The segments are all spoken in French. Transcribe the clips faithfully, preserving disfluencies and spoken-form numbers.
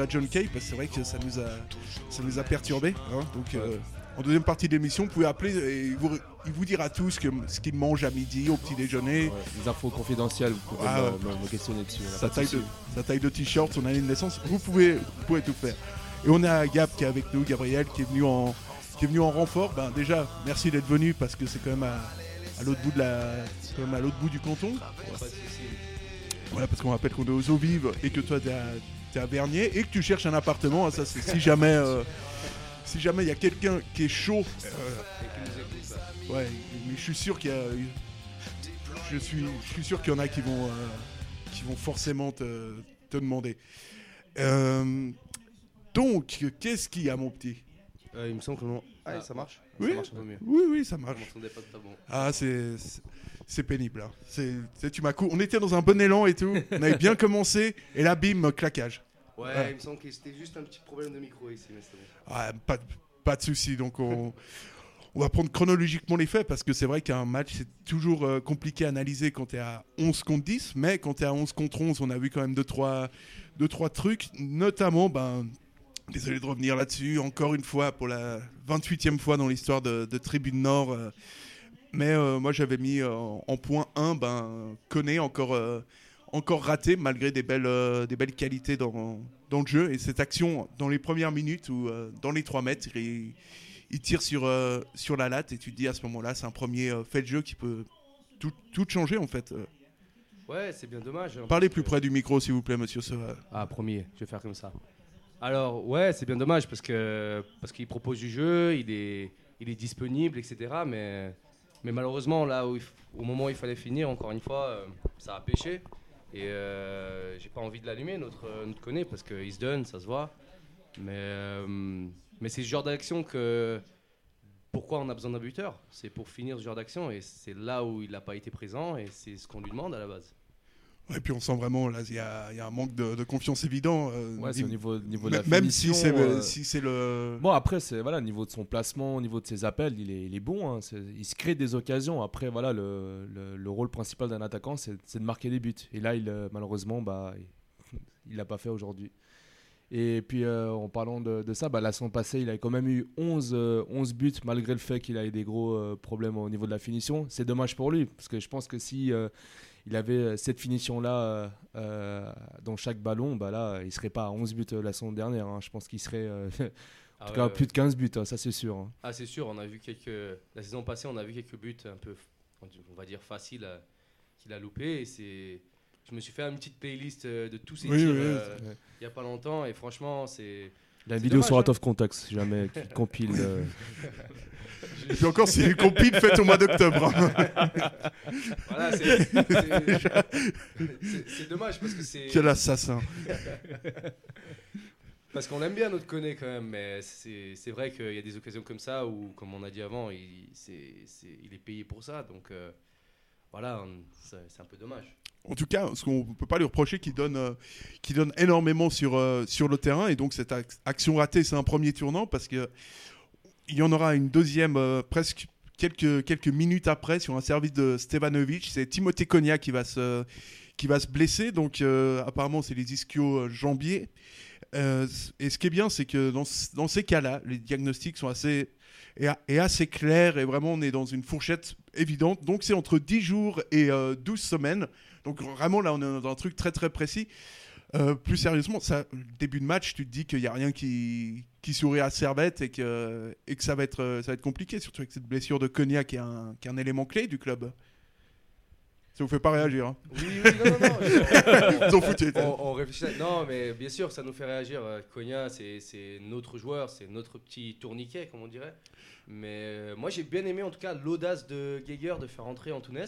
à John Kay, parce que c'est vrai que ça nous a, ça nous a perturbé. Hein, donc, ouais. euh, en deuxième partie de l'émission, vous pouvez appeler et il vous, il vous dira tout ce, que, ce qu'il mange à midi, au petit déjeuner. Ouais, les infos confidentielles, vous pouvez ah, me, me, me questionner dessus. Sa taille, de, sa taille de t-shirt, son année de naissance, vous pouvez, vous pouvez tout faire. Et on a Gab qui est avec nous, Gabriel, qui est venu en, qui est venu en renfort. Ben, déjà, merci d'être venu parce que c'est quand même à, à, l'autre, bout de la, quand même à l'autre bout du canton. Ouais. Voilà, parce qu'on rappelle qu'on est aux eaux vives et que toi, t'es à, à Bernier et que tu cherches un appartement. Hein, ça, c'est si jamais... Euh, Si jamais il y a quelqu'un qui est chaud, euh, ouais, mais je suis sûr qu'il y a, je suis, je suis sûr qu'il y en a qui vont, euh, qui vont forcément te, te demander. Euh, donc, qu'est-ce qu'il y a, mon petit ? euh, Il me semble que non. Ah, ah, ça marche. Oui, ça marche mieux. oui, oui, ça marche. Ah, c'est, c'est, c'est pénible. Hein. C'est, c'est, tu m'as cou... On était dans un bon élan et tout. On avait bien commencé et là, bim, claquage. Ouais, ouais, il me semble que c'était juste un petit problème de micro ici, mais c'est bon. Ouais, pas, pas de souci. Donc on, on va prendre chronologiquement les faits parce que c'est vrai qu'un match, c'est toujours euh, compliqué à analyser quand t'es à onze contre dix. Mais quand t'es à onze contre onze, on a vu quand même deux trois trucs. Notamment, ben, désolé de revenir là-dessus, encore une fois, pour la vingt-huitième fois dans l'histoire de, de Tribune Nord. Euh, mais euh, moi, j'avais mis euh, en point un, ben, Koné encore... Euh, Encore raté malgré des belles, euh, des belles qualités dans, dans le jeu. Et cette action dans les premières minutes ou euh, dans les trois mètres, il, il tire sur, euh, sur la latte et tu te dis à ce moment-là, c'est un premier euh, fait de jeu qui peut tout, tout changer en fait. Ouais, c'est bien dommage. Parlez plus que... près du micro s'il vous plaît, monsieur. Ah, premier, je vais faire comme ça. Alors, ouais, c'est bien dommage parce, que, parce qu'il propose du jeu, il est, il est disponible, et cetera. Mais, mais malheureusement, là, où, au moment où il fallait finir, encore une fois, euh, ça a pêché. Et euh, j'ai pas envie de l'allumer, notre, notre Koné, parce qu'il se donne, ça se voit. Mais, euh, mais c'est ce genre d'action que... Pourquoi on a besoin d'un buteur ? C'est pour finir ce genre d'action, et c'est là où il n'a pas été présent, et c'est ce qu'on lui demande à la base. Et puis on sent vraiment, là, il y a, y a un manque de, de confiance évident. Euh, ouais, c'est au niveau, niveau de la même finition. Même si c'est, euh, si c'est le... Bon, après, c'est, voilà, au niveau de son placement, au niveau de ses appels, il est, il est bon. Hein, c'est, il se crée des occasions. Après, voilà, le, le, le rôle principal d'un attaquant, c'est, c'est de marquer des buts. Et là, il, malheureusement, bah, il ne l'a pas fait aujourd'hui. Et puis, euh, en parlant de, de ça, bah, la saison passée, il a quand même eu onze buts, malgré le fait qu'il a eu des gros euh, problèmes au niveau de la finition. C'est dommage pour lui, parce que je pense que si... Euh, il avait cette finition-là euh, euh, dans chaque ballon, bah là, il ne serait pas à onze buts la saison dernière. Hein. Je pense qu'il serait euh, en ah tout ouais, cas, ouais. plus de quinze buts, hein, ça c'est sûr. Hein. Ah c'est sûr, on a vu quelques... la saison passée, on a vu quelques buts un peu, on va dire, faciles à... qu'il a loupés. Et c'est... Je me suis fait une petite playlist de tous ces oui, tirs oui, euh, il ouais. n'y a pas longtemps et franchement, c'est... La c'est vidéo dommage, sur Out hein. of Context, si jamais, qui compile. Euh... Et puis encore, si il compile, faites au mois d'octobre. Voilà, c'est, c'est, c'est, c'est dommage parce que c'est... Quel assassin. Parce qu'on l'aime bien, notre Koné, quand même. Mais c'est, c'est vrai qu'il y a des occasions comme ça où, comme on a dit avant, il, c'est, c'est, il est payé pour ça. Donc euh, voilà, on, c'est, c'est un peu dommage. En tout cas, ce qu'on ne peut pas lui reprocher, qu'il donne, euh, qu'il donne énormément sur, euh, sur le terrain. Et donc, cette action ratée, c'est un premier tournant parce qu'il y en aura une deuxième euh, presque quelques, quelques minutes après sur un service de Stevanović. C'est Timothée Konia qui va se, qui va se blesser. Donc, euh, apparemment, c'est les ischio-jambiers. Euh, et ce qui est bien, c'est que dans, dans ces cas-là, les diagnostics sont assez... est assez clair et vraiment on est dans une fourchette évidente. Donc c'est entre dix jours et euh, douze semaines. Donc vraiment là on est dans un truc très très précis. Euh, plus sérieusement, ça, début de match, tu te dis qu'il n'y a rien qui, qui sourit à Servette et que, et que ça, va être, ça va être compliqué, surtout avec cette blessure de Konia qui est un, qui est un élément clé du club. Ça vous fait pas réagir hein. Oui, oui, non, non, non. Ils ont foutu. On, on réfléchit à... Non, mais bien sûr, ça nous fait réagir. Konia, c'est, c'est notre joueur, c'est notre petit tourniquet, comme on dirait. Mais moi, j'ai bien aimé, en tout cas, l'audace de Geiger de faire rentrer Antunes.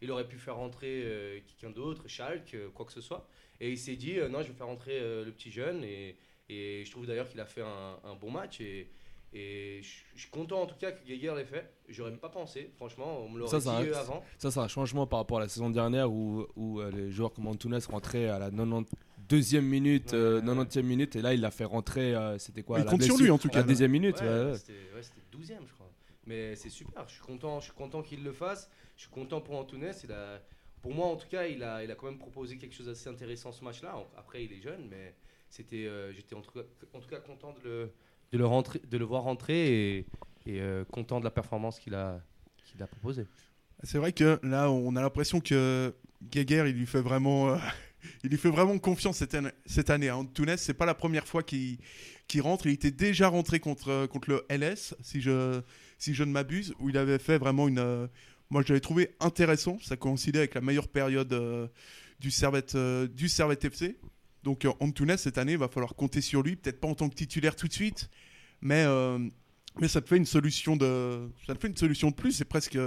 Il aurait pu faire rentrer euh, quelqu'un d'autre, Schalke, euh, quoi que ce soit. Et il s'est dit, euh, non, je vais faire rentrer euh, le petit jeune. Et, et je trouve d'ailleurs qu'il a fait un, un bon match. Et, Et je suis content en tout cas que Geiger l'ait fait. J'aurais même pas pensé, franchement, on me l'aurait ça, dit un, avant. Ça, c'est un changement par rapport à la saison dernière où, où euh, les joueurs comme Antunes rentraient à la quatre-vingt-douzième minute, ouais, euh, quatre-vingt-dixième minute, et là il l'a fait rentrer. Euh, c'était quoi ? Il compte sur lui en tout cas. La deuxième minute. Ouais, ouais, ouais. C'était, ouais, c'était douzième, je crois. Mais c'est super. Je suis content, je suis content qu'il le fasse. Je suis content pour Antunes. Il a, pour moi en tout cas, il a, il a quand même proposé quelque chose d'assez intéressant ce match-là. Après, il est jeune, mais c'était, euh, j'étais en tout cas, en tout cas content de le, de le, rentrer, de le voir rentrer et, et euh, content de la performance qu'il a, qu'il a proposée. C'est vrai que là, on a l'impression que Geiger, il lui fait vraiment... Euh... Il lui fait vraiment confiance cette année, cette année. Antunes, c'est pas la première fois qu'il, qu'il rentre. Il était déjà rentré contre, contre le L S, si je, si je ne m'abuse, où il avait fait vraiment une... Euh, moi, je l'avais trouvé intéressant. Ça coïncidait avec la meilleure période euh, du, Servette, euh, du Servette F C. Donc, euh, Antunes, cette année, il va falloir compter sur lui. Peut-être pas en tant que titulaire tout de suite, mais, euh, mais ça te fait une solution de, ça te fait une solution de plus. C'est presque,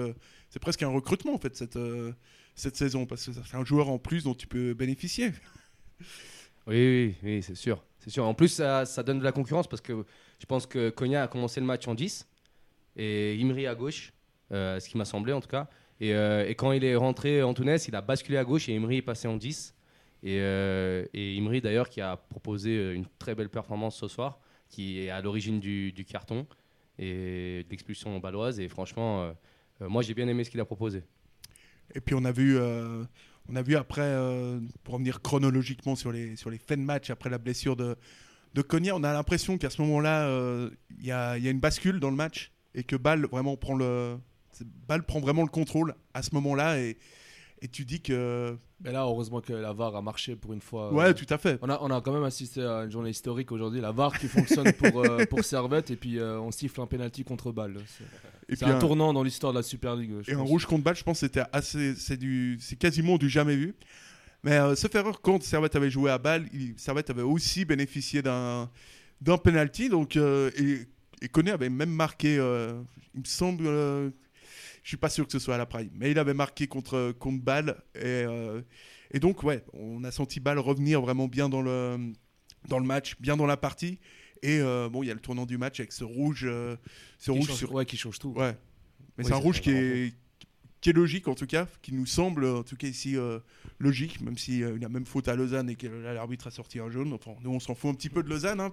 c'est presque un recrutement, en fait, cette... Euh, cette saison, parce que c'est un joueur en plus dont tu peux bénéficier. Oui, oui, oui, c'est sûr. C'est sûr. En plus, ça, ça donne de la concurrence parce que je pense que Konya a commencé le match en dix et Imri à gauche, euh, ce qui m'a semblé en tout cas. Et, euh, et quand il est rentré Antunes, il a basculé à gauche et Imri est passé en dix. Et, euh, et Imri d'ailleurs qui a proposé une très belle performance ce soir, qui est à l'origine du, du carton et de l'expulsion baloise. Et franchement, euh, euh, moi j'ai bien aimé ce qu'il a proposé. Et puis on a vu, euh, on a vu après, euh, pour revenir chronologiquement sur les, sur les fins de match, après la blessure de, de Konya, on a l'impression qu'à ce moment-là, il euh, y, y a une bascule dans le match et que Ball vraiment prend le, Ball prend vraiment le contrôle à ce moment-là. Et, et tu dis que... Mais là, heureusement que la V A R a marché pour une fois. Ouais, euh, tout à fait. On a, on a quand même assisté à une journée historique aujourd'hui. La V A R qui fonctionne pour, euh, pour Servette et puis euh, on siffle un pénalty contre Ball. C'est, et c'est puis un, un tournant dans l'histoire de la Super League. Et pense. Un rouge contre Ball, je pense que c'était assez, c'est, du, c'est quasiment du jamais vu. Mais euh, sauf erreur, quand Servette avait joué à Ball, il, Servette avait aussi bénéficié d'un, d'un pénalty. Donc, euh, et, et Koné avait même marqué, euh, il me semble... Euh, je ne suis pas sûr que ce soit à la Prime. Mais il avait marqué contre, contre Ball. Et, euh, et donc, ouais, on a senti Ball revenir vraiment bien dans le, dans le match, bien dans la partie. Et euh, bon, il y a le tournant du match avec ce rouge, euh, ce qui, rouge change, sur... ouais, qui change tout. Ouais. Mais oui, c'est, c'est un rouge qui est, qui est logique, en tout cas, qui nous semble, en tout cas ici, euh, logique, même s'il y a la même faute à Lausanne et que l'arbitre a sorti un jaune. Enfin, nous, on s'en fout un petit peu de Lausanne. Hein.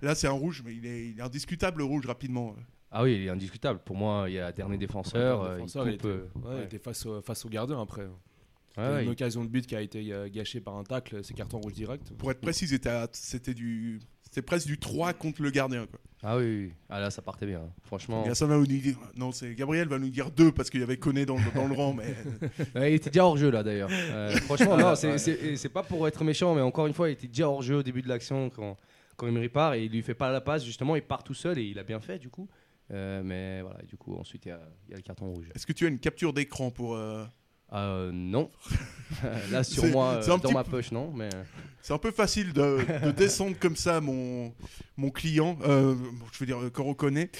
Là, c'est un rouge, mais il est, il est indiscutable, le rouge, rapidement. Ah oui, il est indiscutable. Pour moi, il y a dernier défenseur. Ouais, défenseur il, coupe, il était, euh, ouais, ouais. il était face, au, face au gardien après. C'était ouais, une il... occasion de but qui a été gâchée par un tacle. C'est carton rouge direct. Pour être précis, c'était, c'était, du, c'était presque du trois contre le gardien. Quoi. Ah oui, oui. Ah là, ça partait bien. Franchement. Là, ça va nous dire... Non, c'est... Gabriel va nous dire deux parce qu'il y avait Koné dans, dans le rang. Mais... ouais, il était déjà hors jeu là d'ailleurs. Euh, franchement, non, c'est, c'est, c'est pas pour être méchant, mais encore une fois, il était déjà hors jeu au début de l'action quand, quand Imery part et il lui fait pas la passe. Justement, il part tout seul et il a bien fait du coup. Euh, mais voilà, du coup, ensuite, il y, y a le carton rouge. Est-ce que tu as une capture d'écran pour... Euh... Euh, non. Là, sur c'est, moi, c'est euh, dans ma poche, p... non. Mais... C'est un peu facile de, de descendre comme ça mon, mon client, euh, je veux dire, Koro Koné.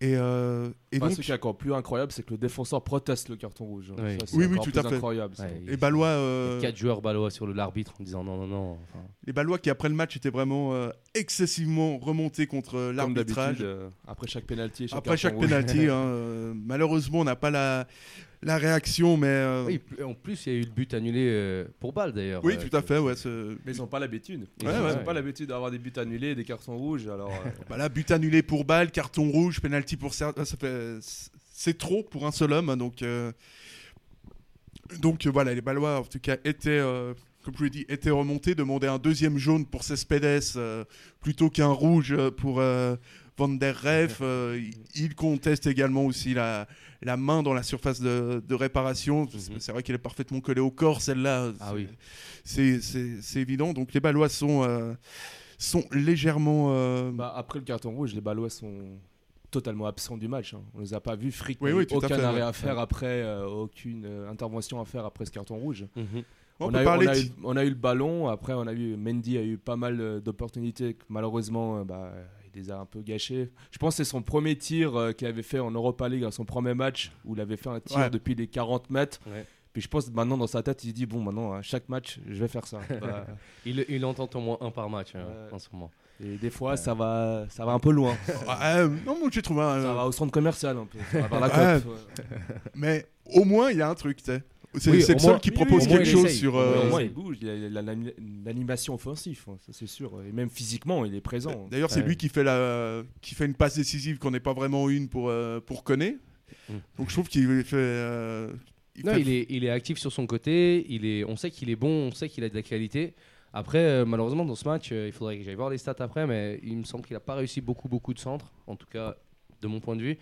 Et, euh, et enfin, donc... Ce qui est encore plus incroyable, c'est que le défenseur proteste le carton rouge. Oui, ça, c'est oui, oui tout à fait. Incroyable, ouais, les Ballois... Euh... Quatre joueurs Ballois sur l'arbitre en disant non, non, non. Enfin... Les Ballois qui, après le match, étaient vraiment euh, excessivement remontés contre l'arbitrage. Euh, après chaque pénalty. Chaque après chaque pénalty. Hein, malheureusement, on n'a pas la... La réaction, mais... Euh... Oui, en plus, il y a eu le but annulé euh, pour Ball, d'ailleurs. Oui, euh, tout à fait, ouais. C'est... Mais ils n'ont pas l'habitude. Ils n'ont ouais, ouais. pas l'habitude d'avoir des buts annulés et des cartons rouges, alors... Euh... bah là, but annulé pour Ball, carton rouge, penalty pour... Ça fait... C'est trop pour un seul homme, donc... Euh... Donc, voilà, les Ballois, en tout cas, étaient... Euh... Comme je l'ai dit, était remonté, demandait un deuxième jaune pour Cespedes euh, plutôt qu'un rouge pour euh, Van der Reef. Euh, il conteste également aussi la, la main dans la surface de, de réparation. Mm-hmm. C'est vrai qu'elle est parfaitement collée au corps, celle-là. Ah c'est, oui. c'est, c'est, c'est évident. Donc les Ballois sont, euh, sont légèrement... Euh... Bah, après le carton rouge, les Ballois sont... totalement absent du match. Hein. On ne les a pas vus. Friquet, oui, oui, aucun arrêt à faire après, euh, aucune euh, intervention à faire après ce carton rouge. Mm-hmm. On, on, a eu, on, a eu, on a eu le ballon. Après, on a eu Mendy a eu pas mal d'opportunités. Malheureusement, bah, il les a un peu gâchées. Je pense que c'est son premier tir euh, qu'il avait fait en Europa League, son premier match où il avait fait un tir ouais. depuis les quarante mètres. Ouais. Puis je pense que maintenant, dans sa tête, il se dit bon, maintenant, à chaque match, je vais faire ça. Bah, il, il en tente au moins un par match hein, euh, en ce moment. Et des fois, euh... ça va, ça va un peu loin. euh, non, moi, j'ai trouvé. Un... Ça va au centre commercial un peu. Ça va par la côte. Ouais. Mais au moins, il y a un truc, tu sais. C'est, oui, c'est le seul moins, qui propose oui, oui, quelque chose essaye. Sur. Euh... Oui, au moins, il bouge. Il a l'animation offensive, hein, ça c'est sûr. Et même physiquement, il est présent. D'ailleurs, c'est ouais. lui qui fait la, qui fait une passe décisive qu'on n'est pas vraiment une pour euh, pour Koné. Mm. Donc je trouve qu'il fait. Euh, il, non, fait... il est, il est actif sur son côté. Il est, on sait qu'il est bon, on sait qu'il a de la qualité. Après, euh, malheureusement, dans ce match, euh, il faudrait que j'aille voir les stats après, mais il me semble qu'il n'a pas réussi beaucoup, beaucoup de centres, en tout cas de mon point de vue.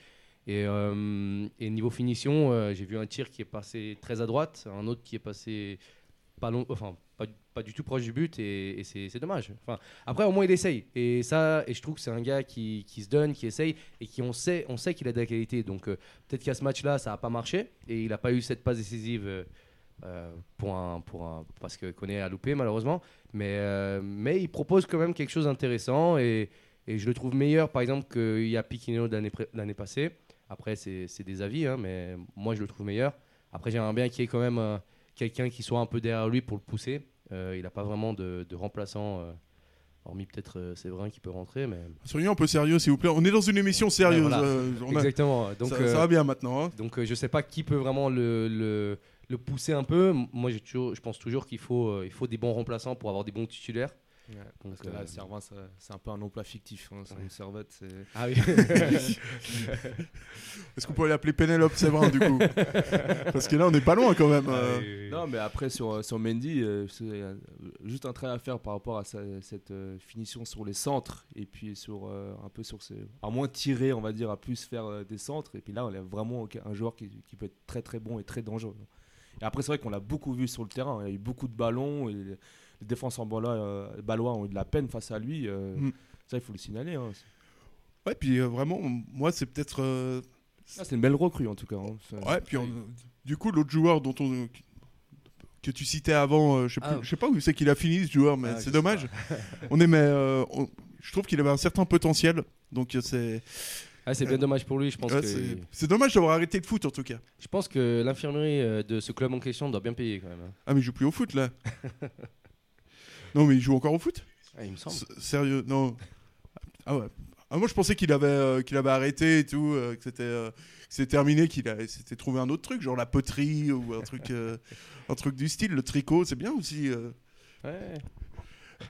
Et, euh, et niveau finition, euh, j'ai vu un tir qui est passé très à droite, un autre qui est passé pas long, enfin pas, pas du tout proche du but, et, et c'est, c'est dommage. Enfin, après, au moins il essaye, et ça, et je trouve que c'est un gars qui, qui se donne, qui essaye, et qui on sait, on sait qu'il a de la qualité. Donc euh, peut-être qu'à ce match-là, ça n'a pas marché, et il n'a pas eu cette passe décisive. Euh, Euh, pour un, pour un, parce que Koné a loupé malheureusement, mais, euh, mais il propose quand même quelque chose d'intéressant, et, et je le trouve meilleur par exemple qu'il y a Piquino l'année, pré- l'année passée. Après c'est, c'est des avis, hein, mais moi je le trouve meilleur. Après j'aimerais bien qu'il y ait quand même euh, quelqu'un qui soit un peu derrière lui pour le pousser. Euh, il n'a pas vraiment de, de remplaçant, euh, hormis peut-être euh, Séverin qui peut rentrer. Mais... Soyons un peu sérieux s'il vous plaît, on est dans une émission sérieuse. Voilà. Euh, on a... Exactement. Donc, ça, euh, ça va bien maintenant. Hein. Donc euh, je ne sais pas qui peut vraiment le... le le pousser un peu. Moi j'ai toujours, je pense toujours qu'il faut, euh, il faut des bons remplaçants pour avoir des bons titulaires. Ouais, donc, parce que euh, là, Servin, ça, c'est un peu un emploi fictif. Hein, c'est ouais. Une servette. C'est... Ah oui. Est-ce qu'on peut l'appeler Pénélope Séverin du coup? Parce que là, on n'est pas loin quand même. Euh... Ah, oui, oui. Non, mais après, sur, sur Mendy, euh, juste un trait à faire par rapport à sa, cette euh, finition sur les centres et puis sur, euh, un peu sur ses... à moins tirer, on va dire, à plus faire euh, des centres. Et puis là, on a vraiment un joueur qui, qui peut être très très bon et très dangereux. Hein. Et après, c'est vrai qu'on l'a beaucoup vu sur le terrain. Il y a eu beaucoup de ballons. Et les défenseurs ballois ont eu de la peine face à lui. Mmh. Ça, il faut le signaler. Hein. Ouais, puis euh, vraiment, moi, c'est peut-être. Euh... Ah, c'est une belle recrue, en tout cas. Hein. Ça, ouais, puis on... du coup, l'autre joueur dont on. Que tu citais avant, euh, je ne sais, ah, sais pas où c'est qu'il a fini ce joueur, mais ah, c'est dommage. on aimait, euh, on... Je trouve qu'il avait un certain potentiel. Donc, c'est. Ah, c'est bien dommage pour lui, je pense ouais, que... C'est... c'est dommage d'avoir arrêté le foot en tout cas. Je pense que l'infirmerie de ce club en question doit bien payer quand même. Hein. Ah mais il joue plus au foot là. Non mais il joue encore au foot ? Ah, il me semble. S- sérieux, non. Ah ouais. Ah, moi je pensais qu'il avait, euh, qu'il avait arrêté et tout, euh, que c'était, euh, que c'était terminé, qu'il a, s'était trouvé un autre truc, genre la poterie ou un truc, euh, un truc du style. Le tricot, c'est bien aussi. Euh... Ouais.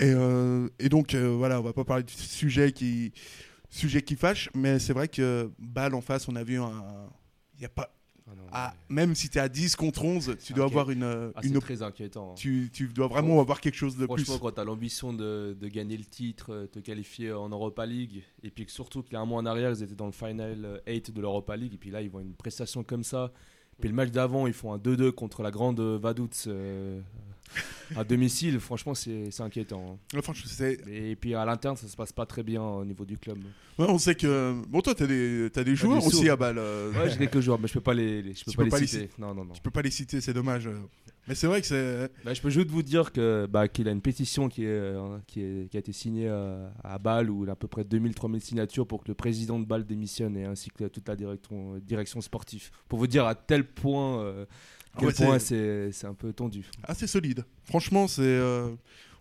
Et, euh, et donc euh, voilà, on va pas parler du sujet qui... Sujet qui fâche, mais c'est vrai que Bâle en face, on a vu un. Il n'y a pas. Oh non, ah, mais... Même si tu es à dix contre onze, tu dois Inquiète. avoir une. Ah, une... C'est très inquiétant. Hein. Tu, tu dois vraiment oh. avoir quelque chose de Franchement, plus. Franchement, quand tu as l'ambition de, de gagner le titre, te qualifier en Europa League, et puis que surtout qu'il y a un mois en arrière, ils étaient dans le Final huit de l'Europa League, et puis là, ils voient une prestation comme ça. Puis le match d'avant, ils font un deux deux contre la grande Vaduz. Euh... à domicile, franchement, c'est, c'est inquiétant. Hein. Ouais, franchement, c'est... Et puis à l'interne, ça se passe pas très bien au niveau du club. Ouais, on sait que. Bon, toi, t'as des, t'as des joueurs t'as des aussi à Bâle. Euh... Ouais, j'ai quelques joueurs, mais je peux pas les, les, je peux pas peux les pas citer. Les ci... non, non, non. Tu peux pas les citer, c'est dommage. Mais c'est vrai que c'est. Bah, je peux juste vous dire que, bah, qu'il y a une pétition qui, est, euh, qui, est, qui a été signée euh, à Bâle, où il y a à peu près deux mille à trois mille signatures pour que le président de Bâle démissionne, et ainsi que toute la direction, direction sportive. Pour vous dire à tel point. Euh, À quel ouais, point c'est... C'est, c'est un peu tendu. Assez solide. Franchement, c'est, euh,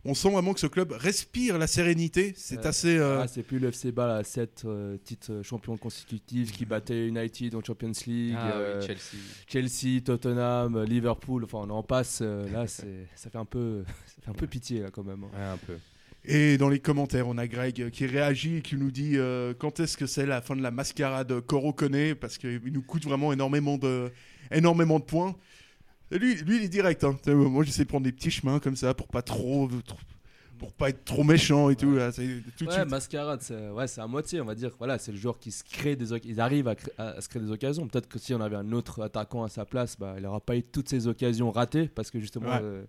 on sent vraiment que ce club respire la sérénité. C'est euh, assez. Euh... Ah, c'est plus le F C Bâle à sept euh, titres champions consécutifs qui battait United en Champions League, ah, euh, oui, Chelsea. Chelsea, Tottenham, Liverpool. Enfin, on en passe. Euh, là, c'est, ça fait un peu, ça fait un peu pitié là quand même. Hein. Ouais, un peu. Et dans les commentaires, on a Greg qui réagit et qui nous dit euh, quand est-ce que c'est la fin de la mascarade Koro Koné, parce qu'il nous coûte vraiment énormément de, énormément de points. Lui, lui, il est direct. Hein. Moi, j'essaie de prendre des petits chemins comme ça pour pas trop, trop pour pas être trop méchant et tout. Ouais, là, c'est, tout ouais mascarade, c'est, ouais, c'est à moitié, on va dire. Voilà, c'est le joueur qui se crée des, il arrive à, à se créer des occasions. Peut-être que si on avait un autre attaquant à sa place, bah, il n'aura pas eu toutes ces occasions ratées parce que justement, ouais. euh,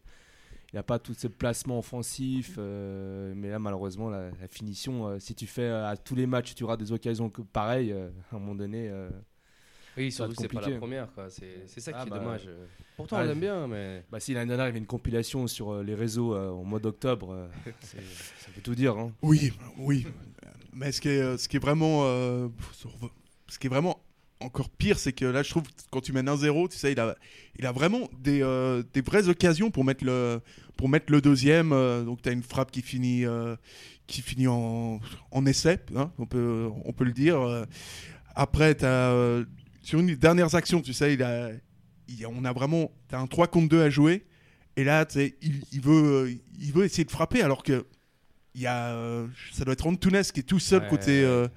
il n'y a pas tous ces placements offensifs. Euh, mais là, malheureusement, la, la finition, euh, si tu fais euh, à tous les matchs, tu auras des occasions pareilles. Euh, à un moment donné. Euh, Oui, surtout que c'est pas la première, quoi. C'est, c'est ça qui ah, est bah, dommage. Euh, Pourtant, ah, on l'aime bien, mais... Bah, si l'année dernière, il y avait une compilation sur euh, les réseaux euh, au mois d'octobre, euh, c'est, ça peut tout dire. Hein. Oui, oui. Mais ce qui est, ce qui est vraiment... Euh, ce qui est vraiment encore pire, c'est que là, je trouve, quand tu mènes un zéro, tu sais, il a, il a vraiment des, euh, des vraies occasions pour mettre le, pour mettre le deuxième. Euh, donc, tu as une frappe qui finit, euh, qui finit en, en essai, hein, on peut, on peut le dire. Après, tu as... Euh, Sur une des dernières actions, tu sais, il a, il, on a vraiment, t'as un trois contre deux à jouer, et là, tu sais, il, il veut, il veut essayer de frapper, alors que il y a, ça doit être Antunes qui est tout seul ouais. côté, euh,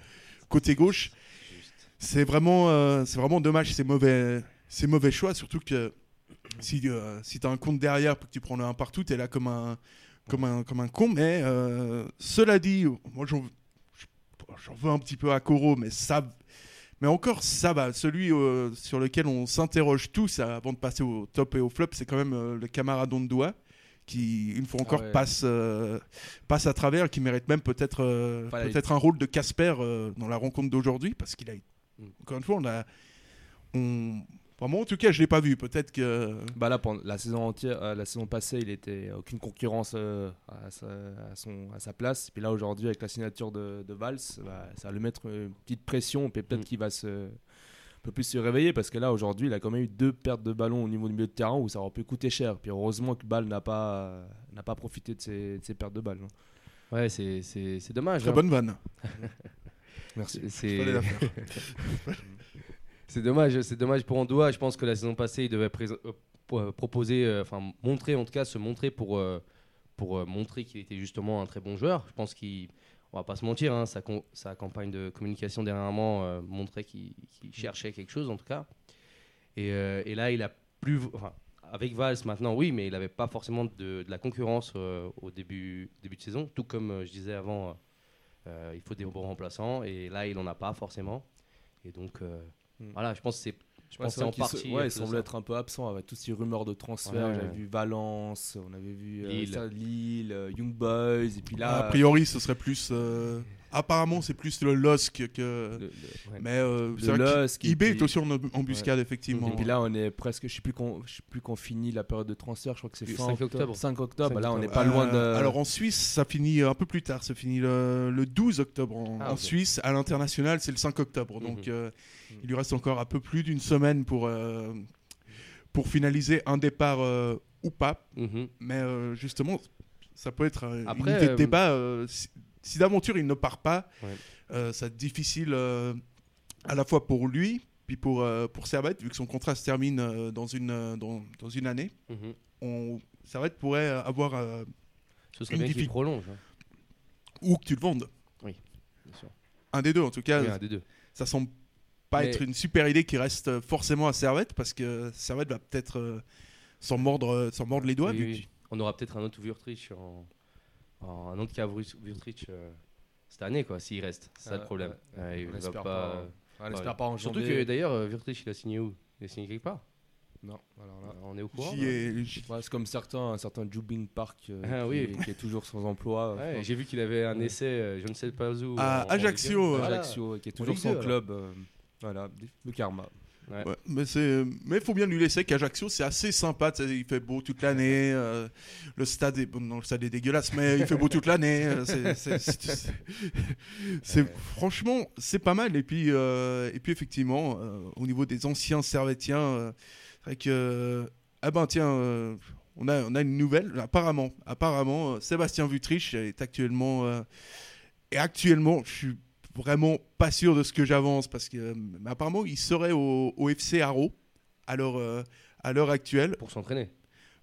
côté gauche. C'est vraiment, euh, c'est vraiment dommage, c'est mauvais, c'est mauvais choix, surtout que si, euh, si t'as un compte derrière, puis que tu prends le un partout, t'es là comme un, comme un, comme un con. Mais euh, cela dit, moi j'en, j'en veux un petit peu à Koro, mais ça... Mais encore, ça va. Celui euh, sur lequel on s'interroge tous avant de passer au top et au flop, c'est quand même euh, le camarade Ondoua, qui, une fois encore, ah ouais. passe, euh, passe à travers, qui mérite même peut-être, euh, voilà, peut-être il... un rôle de Casper euh, dans la rencontre d'aujourd'hui, parce qu'il a... Mm. Encore une fois, on a... On... Enfin, moi, en tout cas, je ne l'ai pas vu. Peut-être que... Bah là, pendant la saison entière, euh, la saison passée, il n'était aucune concurrence euh, à, sa, à, son, à sa place. Puis là, aujourd'hui, avec la signature de, de Valls, bah, ça va lui mettre une petite pression. Puis peut-être mmh. qu'il va se, un peu plus se réveiller. Parce que là, aujourd'hui, il a quand même eu deux pertes de ballon au niveau du milieu de terrain où ça aurait pu coûter cher. Puis heureusement que Ball n'a pas, n'a pas profité de ses, de ses pertes de balles. Hein. Ouais, c'est, c'est, c'est dommage. Très hein. bonne vanne. Merci. C'est... Je C'est dommage, c'est dommage pour Ondoua. Je pense que la saison passée, il devait pré- euh, proposer, euh, enfin montrer, en tout cas se montrer pour, euh, pour euh, montrer qu'il était justement un très bon joueur. Je pense qu'il, on va pas se mentir, hein, sa, con- sa campagne de communication dernièrement euh, montrait qu'il, qu'il cherchait quelque chose en tout cas. Et, euh, et là, il a plus, enfin, avec Valls maintenant, oui, mais il n'avait pas forcément de, de la concurrence euh, au début, début de saison. Tout comme euh, je disais avant, euh, euh, il faut des bons remplaçants et là, il n'en a pas forcément. Et donc... Euh, Voilà, je pense que c'est, je ouais, pense c'est en partie. Se, ouais, il semblait être un peu absent avec toutes ces rumeurs de transfert. Ouais, J'avais ouais. vu Valence, on avait vu Lille, euh, Lille euh, Young Boys, et puis là. A priori, ce serait plus. Euh, apparemment, c'est plus le L O S C que. Le, le, ouais. Mais euh, le L O S C. I B est aussi en embuscade, ouais. effectivement. Et puis là, on est presque. Je sais plus qu'on, je sais plus qu'on finit la période de transfert. Je crois que c'est fin cinq octobre. cinq octobre. cinq octobre. Là, on n'est pas euh, loin de. Alors en Suisse, ça finit un peu plus tard. Ça finit le, le douze octobre en, ah, en okay. Suisse. À l'international, c'est le cinq octobre. Donc. Mm-hmm. Euh, Il lui reste encore un peu plus d'une semaine pour, euh, pour finaliser un départ euh, ou pas. Mm-hmm. Mais euh, justement, ça peut être euh, Après, une idée de euh, débat. Euh, si, si d'aventure il ne part pas, ouais. euh, ça va être difficile euh, à la fois pour lui, puis pour, euh, pour Servette, vu que son contrat se termine euh, dans, une, euh, dans, dans une année. Mm-hmm. On, Servette pourrait avoir euh, Ce serait une bien diffi- qu'il prolonge. Hein. Ou que tu le vendes. Oui, bien sûr. Un des deux, en tout cas. Oui, un des deux. Ça semble pas mais être une super idée qui reste forcément à Servette, parce que Servette va peut-être euh, s'en mordre, s'en mordre les doigts. Oui, oui. On aura peut-être un autre Viertrich, en, en, un autre cas Viertrich euh, cette année, quoi, s'il reste. C'est ça euh, le problème. Euh, ouais, on n'espère pas, euh, pas, ouais. pas en Surtout que d'ailleurs, Viertrich, il a signé où Il a signé quelque part Non, alors là, on est au courant. Est... Ouais, c'est comme certains, un certain Jubin Park euh, ah, qui, oui. est, qui est toujours sans emploi. Ouais, enfin, j'ai vu qu'il avait un essai, euh, je ne sais pas où. À en, Ajaccio. En Ligue deux, voilà. Ajaccio, qui est toujours sans club. Euh, Voilà, le karma. Ouais. Ouais, mais c'est, mais faut bien lui laisser qu'Ajaccio c'est assez sympa. Il fait beau toute l'année. Euh, le stade est, bon, non, le stade est dégueulasse, mais il fait beau toute l'année. C'est, c'est, c'est, c'est, c'est ouais. franchement, c'est pas mal. Et puis, euh, et puis effectivement, euh, au niveau des anciens Servettiens, euh, c'est vrai que, euh, ah ben tiens, euh, on a, on a une nouvelle. Apparemment, apparemment, euh, Sébastien Viertrich est actuellement, euh, et actuellement, je suis vraiment pas sûr de ce que j'avance parce que mais apparemment il serait au, au F C Aro à l'heure euh, à l'heure actuelle pour s'entraîner.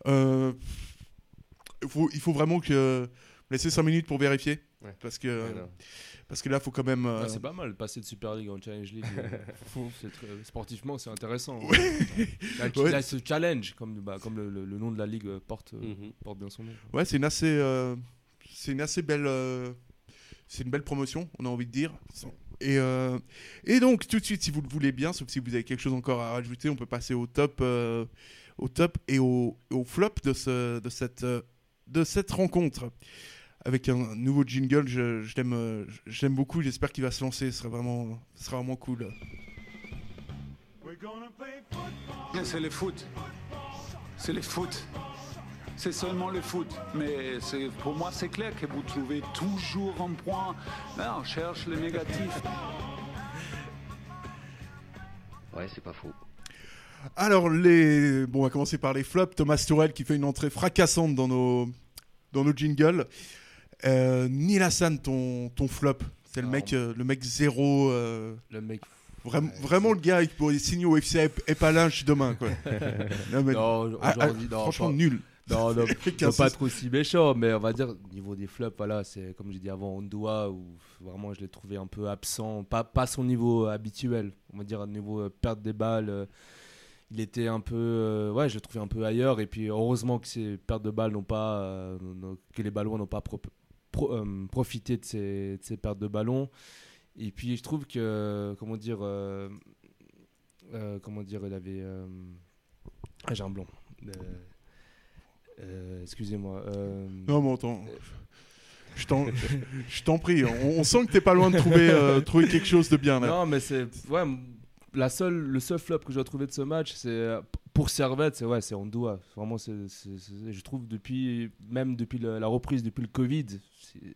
Euh, faut, il faut vraiment que laisser cinq minutes pour vérifier ouais. parce que ouais, parce que là faut quand même. Euh, ah, c'est pas mal passer de Super League en Challenge League. c'est très, sportivement c'est intéressant. Ouais. Là, ouais. là, ce challenge comme bah, comme le, le, le nom de la ligue porte mm-hmm. porte bien son nom. Ouais c'est une assez euh, c'est une assez belle. Euh, C'est une belle promotion, on a envie de dire. Et, euh, et donc, tout de suite, si vous le voulez bien, sauf si vous avez quelque chose encore à rajouter, on peut passer au top, euh, au top et au, au flop de, ce, de, cette, de cette rencontre. Avec un nouveau jingle, je, je, l'aime, je l'aime beaucoup. J'espère qu'il va se lancer, ce sera vraiment, ce sera vraiment cool. C'est le foot. C'est le foot. C'est seulement le foot, mais c'est, pour moi c'est clair que vous trouvez toujours un point. Là, on cherche le négatif. Ouais, c'est pas faux. Alors, les... bon, on va commencer par les flops. Thomas Tourel qui fait une entrée fracassante dans nos, dans nos jingles. Euh, Nil Hassan, ton, ton flop. C'est le, ah, mec, euh, le mec zéro. Euh... Le mec Vraiment, ouais, vraiment le gars, il pourrait signer au F C Epalinges demain. Quoi. non, mais... non, aujourd'hui, ah, non, franchement, pas... nul. Non, non, non pas trop si méchant, mais on va dire au niveau des flops, voilà, c'est comme j'ai dit avant, Ondoua où vraiment je l'ai trouvé un peu absent, pas pas son niveau habituel, on va dire à niveau euh, perte des balles, euh, il était un peu, euh, ouais, je le trouvais un peu ailleurs. Et puis heureusement que ces pertes de balles n'ont pas, euh, que les ballons n'ont pas pro- pro- euh, profité de ces, de ces pertes de ballons. Et puis je trouve que, comment dire, euh, euh, comment dire, il avait, euh, ah, j'ai un blanc. Euh, euh, excusez-moi. Euh, non, mais attends. Euh, Je t'en, je t'en prie, on, on sent que t'es pas loin de trouver, euh, trouver quelque chose de bien là. Non mais c'est, ouais, la seule, le seul flop que j'ai retrouvé de ce match, c'est pour Servette, c'est ouais, c'est Ondoua. Vraiment, c'est, c'est, c'est, je trouve depuis, même depuis le, la reprise, depuis le Covid, il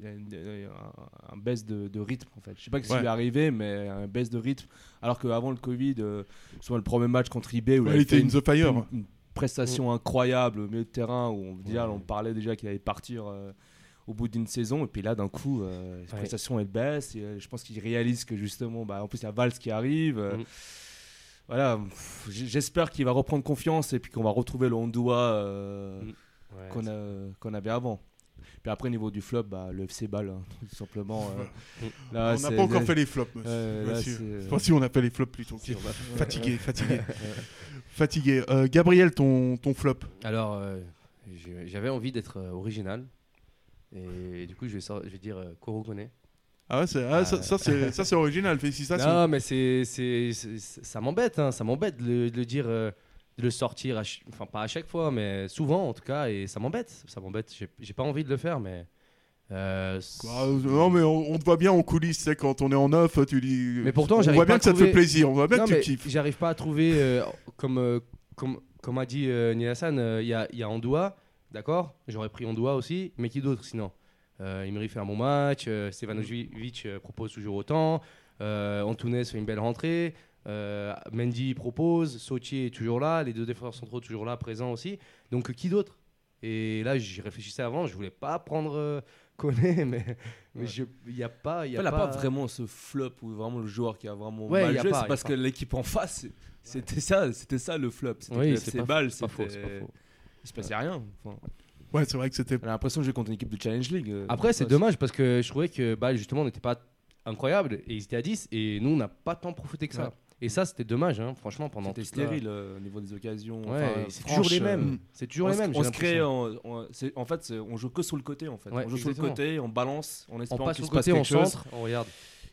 y a une, un, un baisse de, de rythme en fait. Je sais pas ce qui ouais. lui est arrivé, mais un baisse de rythme. Alors qu'avant le Covid, euh, soit le premier match contre I B, où ouais, il était in the fire, une, une prestation ouais. incroyable au milieu de terrain où on, ouais. on parlait déjà qu'il allait partir. Euh, au bout d'une saison, et puis là d'un coup euh, les ouais. prestations elles baissent, et, euh, je pense qu'ils réalisent que justement, bah, en plus il y a Valls qui arrive, euh, mmh. voilà, pff, j'espère qu'il va reprendre confiance et puis qu'on va retrouver le Ondoua euh, mmh. ouais, qu'on, a, qu'on avait avant. Puis après, au niveau du flop, bah, le F C Ball, hein, tout simplement. Euh, là, on n'a pas encore fait les flops, monsieur. Euh, monsieur. Là, c'est... Enfin, si, on a fait les flops plutôt. Si, va... Fatigué, fatigué. fatigué. Euh, Gabriel, ton, ton flop. Alors, euh, j'avais envie d'être original. Et du coup, je vais, sort... je vais dire euh, Koro Koné. Ah ouais, c'est... Ah, euh... ça, ça, c'est... ça c'est original, félicitations. Non, mais c'est, c'est... c'est... ça m'embête, hein. ça m'embête de le, de le dire, euh... de le sortir, ch... enfin pas à chaque fois, mais souvent en tout cas, et ça m'embête, ça m'embête. J'ai, J'ai pas envie de le faire, mais. Euh... Quoi, non, mais on, on te voit bien en coulisses, c'est quand on est en off, tu dis. Mais pourtant, on j'arrive voit pas bien que trouver... ça te fait plaisir, on voit bien non, que tu kiffes. J'arrive pas à trouver, euh, comme, euh, comme, comme a dit euh, Nil Hassan, il euh, y a, y a Ondoua. D'accord, j'aurais pris Ondoua aussi, mais qui d'autre sinon euh, Imery fait un bon match, euh, Stevanović euh, propose toujours autant, euh, Antunes fait une belle rentrée, euh, Mendy propose, Sauthier est toujours là, les deux défenseurs centraux toujours là, présents aussi. Donc euh, qui d'autre? Et là, j'y réfléchissais avant, je voulais pas prendre euh, Koné, mais mais il ouais. n'y a pas... Il n'y a, enfin, a pas vraiment ce flop où vraiment le joueur qui a vraiment ouais, mal joué, pas, c'est parce pas. que l'équipe en face, c'était ouais. ça, c'était ça le flop. C'était oui, c'est pas, balles, c'est pas faux, c'est pas faux. Il se passait rien. Enfin, ouais, c'est vrai que c'était. J'ai l'impression de jouer contre une équipe de Challenge League. Euh, Après, c'est dommage parce que je trouvais que bah, justement, n'était pas incroyable et ils étaient à dix et nous, on n'a pas tant profité que ça. Ouais. Et ça, c'était dommage, hein, franchement. Pendant c'était stérile euh, au niveau des occasions. Ouais, enfin, c'est, franche, toujours les mêmes. Euh, c'est toujours on, les mêmes. On se crée, on, on, c'est, en fait, on joue que sur le côté. En fait. Ouais, on joue exactement. sur le côté, on balance, on espère on passe qu'il se passe quelque chose. On centre, on regarde.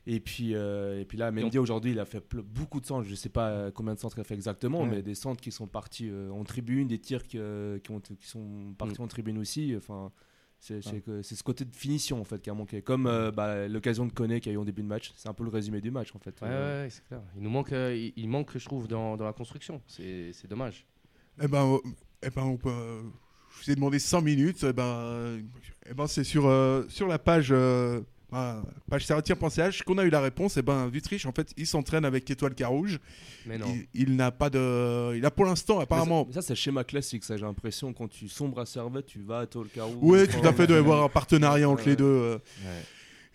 Et puis, euh, et puis là, Mendy aujourd'hui, il a fait ple- beaucoup de centres. Je ne sais pas combien de centres il a fait exactement, ouais. mais des centres qui sont partis euh, en tribune, des tirs qui, euh, qui, ont, qui sont partis mmh. en tribune aussi. Enfin, c'est, c'est, ah. c'est ce côté de finition en fait qui a manqué. Comme euh, bah, l'occasion de Koné qu'il y a eu en début de match, c'est un peu le résumé du match en fait. Ouais, euh, ouais, c'est clair. Il nous manque, euh, il, il manque, je trouve, dans, dans la construction. C'est, c'est dommage. Eh ben, eh ben, on peut. Euh, je vous ai demandé cinq minutes. Eh ben, eh ben, c'est sur euh, sur la page. Euh, Ah, page serretire.ch qu'on a eu la réponse. Et ben Viertrich en fait il s'entraîne avec Étoile Carouge. Mais non. Il, il n'a pas de, il a pour l'instant apparemment. Mais ça, mais ça c'est le schéma classique. Ça j'ai l'impression quand tu sombres à Servette tu vas à Étoile Carouge. Oui tout à fait de avoir un partenariat entre ouais. les deux. Euh,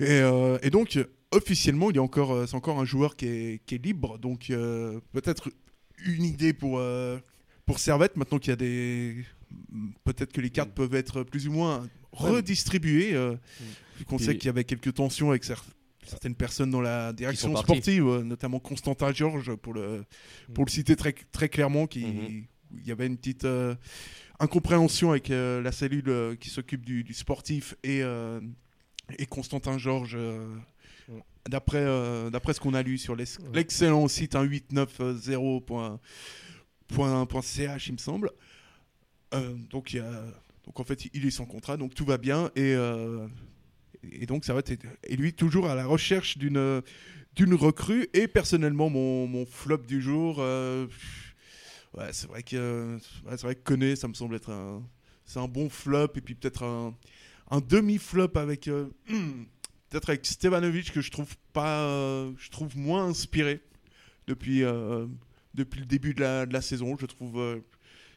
ouais. et, euh, et donc officiellement il y a encore c'est encore un joueur qui est qui est libre donc euh, peut-être une idée pour euh, pour Servette maintenant qu'il y a des peut-être que les cartes peuvent être plus ou moins redistribuées. Euh, ouais. Vu qu'on sait qu'il y avait quelques tensions avec certaines personnes dans la direction sportive, notamment Constantin Georges, pour le, pour mmh. le citer très, très clairement, qui, mmh. il y avait une petite euh, incompréhension avec euh, la cellule euh, qui s'occupe du, du sportif et, euh, et Constantin Georges, euh, mmh. d'après, euh, d'après ce qu'on a lu sur l'ex- mmh. l'excellent site hein, huit cent quatre-vingt-dix point c h, il me semble. Euh, donc, y a, donc en fait, il est sans contrat, donc tout va bien et... Euh, Et donc, ça va être, et lui, toujours à la recherche d'une, d'une recrue. Et personnellement, mon, mon flop du jour, euh, ouais, c'est vrai que Koné, ça me semble être un, c'est un bon flop. Et puis peut-être un, un demi-flop avec, euh, peut-être avec Stevanović, que je trouve, pas, euh, je trouve moins inspiré depuis, euh, depuis le début de la, de la saison. Je trouve, euh,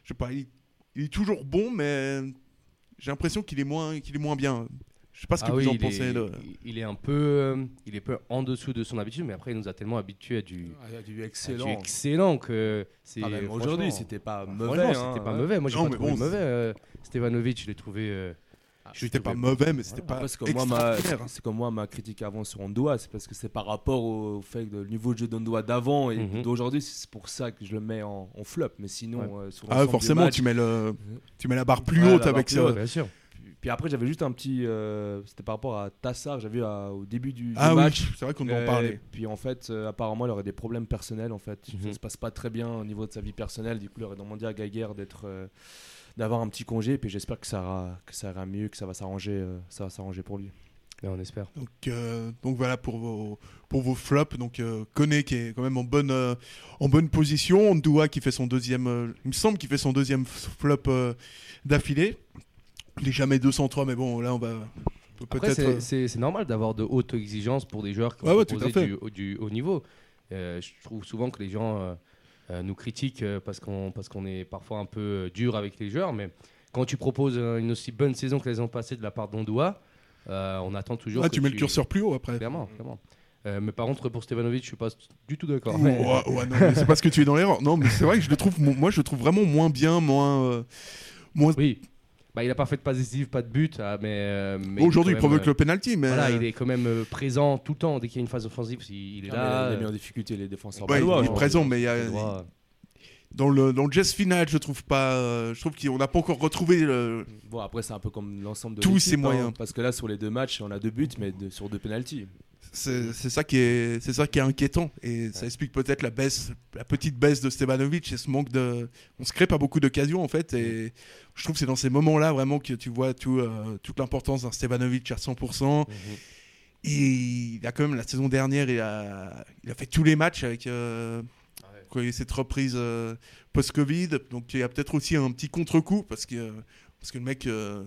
je sais pas, il, il est toujours bon, mais j'ai l'impression qu'il est moins, qu'il est moins bien. Je sais pas ce que ah vous oui, en pensez. Est, de... Il est un peu, euh, il est peu en dessous de son habitude, mais après il nous a tellement habitués à du, ah, à du excellent, à du excellent que c'est. Ah, même aujourd'hui, c'était pas mauvais. Hein, c'était pas ouais. mauvais. Moi, j'ai non, pas trouvé bon, mauvais. Euh, Stevanović, je l'ai trouvé. Euh, Je n'étais pas mauvais, mais c'était voilà. pas c'est extraordinaire. Ma, c'est comme moi, ma critique avant sur Ondoua, c'est parce que c'est par rapport au fait que le niveau de jeu d'Ondoua d'avant et mm-hmm. d'aujourd'hui, c'est pour ça que je le mets en, en flop. Mais sinon, ouais. euh, sur ah, forcément, match, tu mets le, tu mets la barre plus ouais, haute avec plus ça. Haute, bien sûr. Puis après, j'avais juste un petit. Euh, c'était par rapport à Tassar, j'avais vu à, au début du, ah du oui, match. C'est vrai qu'on en parlait. Puis en fait, euh, apparemment, il aurait des problèmes personnels. En fait, mm-hmm. ça se passe pas très bien au niveau de sa vie personnelle. Du coup, il aurait demandé à Geiger d'être. Euh, d'avoir un petit congé, et puis j'espère que ça ira, que ça ira mieux, que ça va s'arranger, euh, ça va s'arranger pour lui. Et on espère. Donc, euh, donc voilà pour vos, pour vos flops. Donc euh, Koné qui est quand même en bonne, euh, en bonne position. Ondoua qui fait son deuxième, euh, il me semble qu'il fait son deuxième flop euh, d'affilée. Il n'est jamais deux cent trois, mais bon là on va... On peut Après, peut-être, c'est, euh... c'est, c'est normal d'avoir de hautes exigences pour des joueurs qui ah ont ouais, proposé du, du haut niveau. Euh, je trouve souvent que les gens... Euh, nous critiquent parce qu'on, parce qu'on est parfois un peu dur avec les joueurs, mais quand tu proposes une aussi bonne saison que les ans passés de la part d'Ondoua, euh, on attend toujours. Ah, que tu mets tu... le curseur plus haut après. Clairement, clairement. Euh, mais par contre, pour Stevanović, je suis pas du tout d'accord. Mais... Ouais, ouais, non, mais c'est parce que tu es dans l'erreur. Non, mais c'est vrai que je le trouve, moi, je le trouve vraiment moins bien, moins. Euh, moins... Oui. Bah, il n'a pas fait de passe décisive, pas de but, mais, euh, mais aujourd'hui il, il provoque euh, le penalty. Mais voilà, euh... il est quand même euh, présent tout le temps dès qu'il y a une phase offensive. Il, il est ah, là. Il a mis en difficulté les défenseurs. Ouais, balois, il est genre, présent, mais il y a, il... dans le dans le geste final, je trouve pas, euh, je trouve qu'on n'a pas encore retrouvé. Le... Bon après c'est un peu comme l'ensemble de tous ces moyens. Hein, parce que là sur les deux matchs, on a deux buts, mais de, sur deux penalties. C'est, c'est ça qui est, c'est ça qui est inquiétant et ouais. ça explique peut-être la baisse, la petite baisse de Stevanović et ce manque de, on se crée pas beaucoup d'occasions en fait et je trouve que c'est dans ces moments-là vraiment que tu vois tout, euh, toute l'importance d'un Stevanović à cent pour cent. Mmh. Il a quand même la saison dernière, il a, il a fait tous les matchs avec euh, ouais. cette reprise euh, post-Covid, donc il y a peut-être aussi un petit contre-coup parce que euh, parce que le mec. Euh,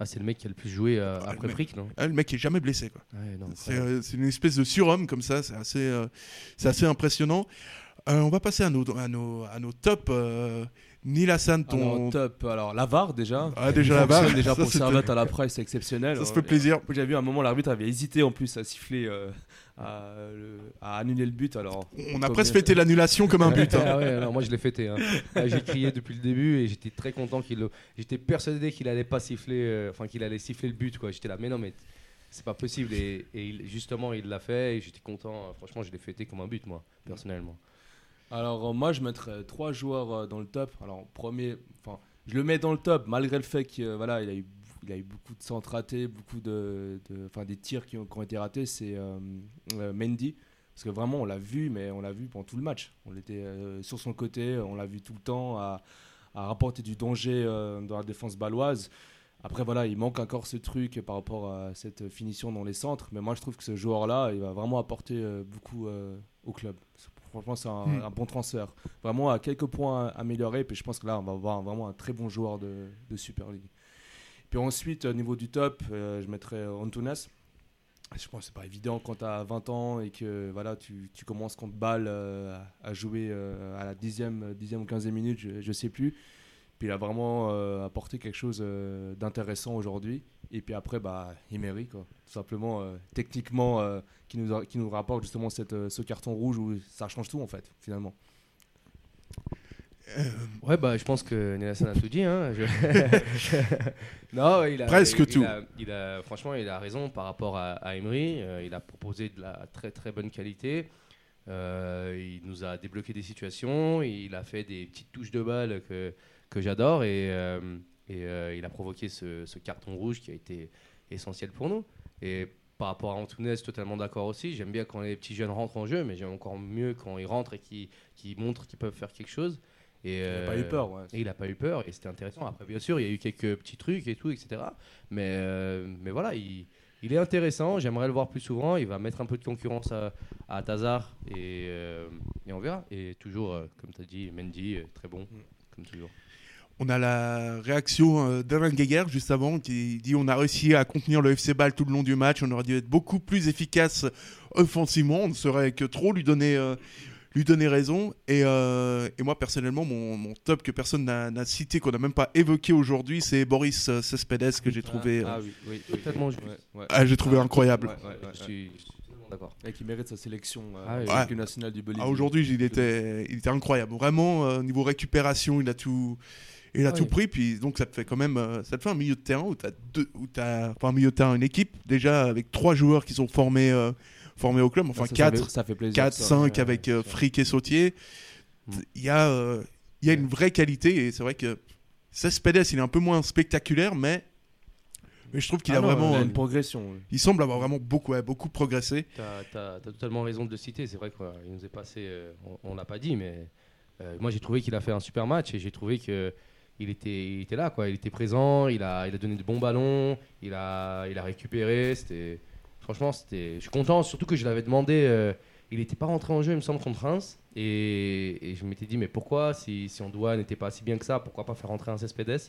Ah, c'est le mec qui a le plus joué euh, ah, après Friquet, non ah, le mec qui est jamais blessé, quoi. Ouais, non, c'est, euh, c'est une espèce de surhomme comme ça, c'est assez, euh, c'est assez impressionnant. Euh, on va passer à nos, à nos, à nos tops. Euh, Nil Hassan, ton alors, top. Alors la V A R déjà. Ah, déjà la V A R. Déjà ça, pour Servette à la presse, c'est exceptionnel. Ça se fait plaisir. Et, j'ai vu à un moment l'arbitre avait hésité en plus à siffler. Euh... À, le, à annuler le but. Alors, on a presque fêté l'annulation comme un but. Hein. Ah ouais, alors moi, je l'ai fêté. Hein. J'ai crié depuis le début et j'étais très content qu'il le... J'étais persuadé qu'il allait pas siffler, euh, enfin qu'il allait siffler le but. Quoi. J'étais là, mais non, mais c'est pas possible. Et, et il, justement, il l'a fait et j'étais content. Franchement, je l'ai fêté comme un but, moi, personnellement. Alors, euh, moi, je mettrais trois joueurs euh, dans le top. Alors, premier, enfin, je le mets dans le top malgré le fait qu'il euh, voilà, il a eu. Il a eu beaucoup de centres ratés, beaucoup de, de, enfin des tirs qui ont, qui ont été ratés, c'est euh, euh, Mendy. Parce que vraiment, on l'a vu, mais on l'a vu pendant tout le match. On était euh, sur son côté, on l'a vu tout le temps à, à rapporter du danger euh, dans la défense baloise. Après, voilà, il manque encore ce truc par rapport à cette finition dans les centres. Mais moi, je trouve que ce joueur-là, il va vraiment apporter euh, beaucoup euh, au club. Franchement, c'est un, mmh. un bon transfert. Vraiment, à quelques points améliorés. Puis je pense que là, on va avoir vraiment un très bon joueur de, de Super League. Puis ensuite, au niveau du top, euh, je mettrais Antunes. Je pense que c'est pas évident quand tu as vingt ans et que voilà, tu, tu commences contre Bâle euh, à jouer euh, à la dixième, dixième ou quinzième minute, je, je sais plus. Puis il a vraiment euh, apporté quelque chose euh, d'intéressant aujourd'hui. Et puis après, bah, Imery, quoi. Tout simplement, euh, techniquement, euh, qui, nous a, qui nous rapporte justement cette, euh, ce carton rouge où ça change tout en fait, finalement. Euh... Ouais, bah je pense que Nil Hassan a tout dit. Hein. Je... non, il a, Presque il, tout. Il a, il a, franchement, il a raison par rapport à, à Imri. Euh, il a proposé de la très très bonne qualité. Euh, il nous a débloqué des situations. Il a fait des petites touches de balle que, que j'adore. Et, euh, et euh, il a provoqué ce, ce carton rouge qui a été essentiel pour nous. Et par rapport à Antunes, totalement d'accord aussi. J'aime bien quand les petits jeunes rentrent en jeu, mais j'aime encore mieux quand ils rentrent et qu'ils, qu'ils montrent qu'ils peuvent faire quelque chose. Et il n'a euh, pas eu peur, ouais. Et il n'a pas eu peur, et c'était intéressant. Après, bien sûr, il y a eu quelques petits trucs et tout, et cetera. Mais, euh, mais voilà, il, il est intéressant. J'aimerais le voir plus souvent. Il va mettre un peu de concurrence à, à Tazar, et, euh, et on verra. Et toujours, euh, comme tu as dit, Mendy, très bon, mm. comme toujours. On a la réaction d'Alain Guéguerre juste avant qui dit on a réussi à contenir le F C Bâle tout le long du match. On aurait dû être beaucoup plus efficace offensivement. On ne saurait que trop lui donner. Euh, lui donner raison, et, euh, et moi personnellement mon, mon top que personne n'a, n'a cité, qu'on n'a même pas évoqué aujourd'hui, c'est Boris Cespedes que j'ai trouvé ah, euh, ah oui, oui, oui, totalement oui, oui. Ouais. Ah, j'ai trouvé ah, incroyable ouais, ouais, ouais, je suis, je suis d'accord. Et qui mérite sa sélection euh, ah, oui. avec ouais. nationale du Bolivie ah, aujourd'hui il était, il était incroyable, vraiment euh, niveau récupération il a tout Et il a oui. tout pris, puis donc ça te fait quand même ça te fait un milieu de terrain où tu as deux où t'as, enfin un milieu de terrain, une équipe déjà avec trois joueurs qui sont formés euh, formés au club, enfin quatre, quatre, cinq avec euh, Friquet et Sauthier. Il y a euh, il y a une vraie qualité et c'est vrai que Cespedes, il est un peu moins spectaculaire, mais mais je trouve qu'il ah a non, vraiment il a une progression. Oui. Il semble avoir vraiment beaucoup, ouais, beaucoup progressé. T'as, t'as, t'as totalement raison de le citer. C'est vrai qu'il nous est passé. Euh, on, on l'a pas dit, mais euh, moi j'ai trouvé qu'il a fait un super match et j'ai trouvé que il était, il était là, quoi. Il était présent. Il a, il a donné de bons ballons. Il a, il a récupéré. C'était, franchement, c'était. Je suis content, surtout que je l'avais demandé. Euh, il n'était pas rentré en jeu, il me semble, contre Reims. Et, et je m'étais dit, mais pourquoi si, si Ondoua n'était pas si bien que ça, pourquoi pas faire rentrer un Cespedes?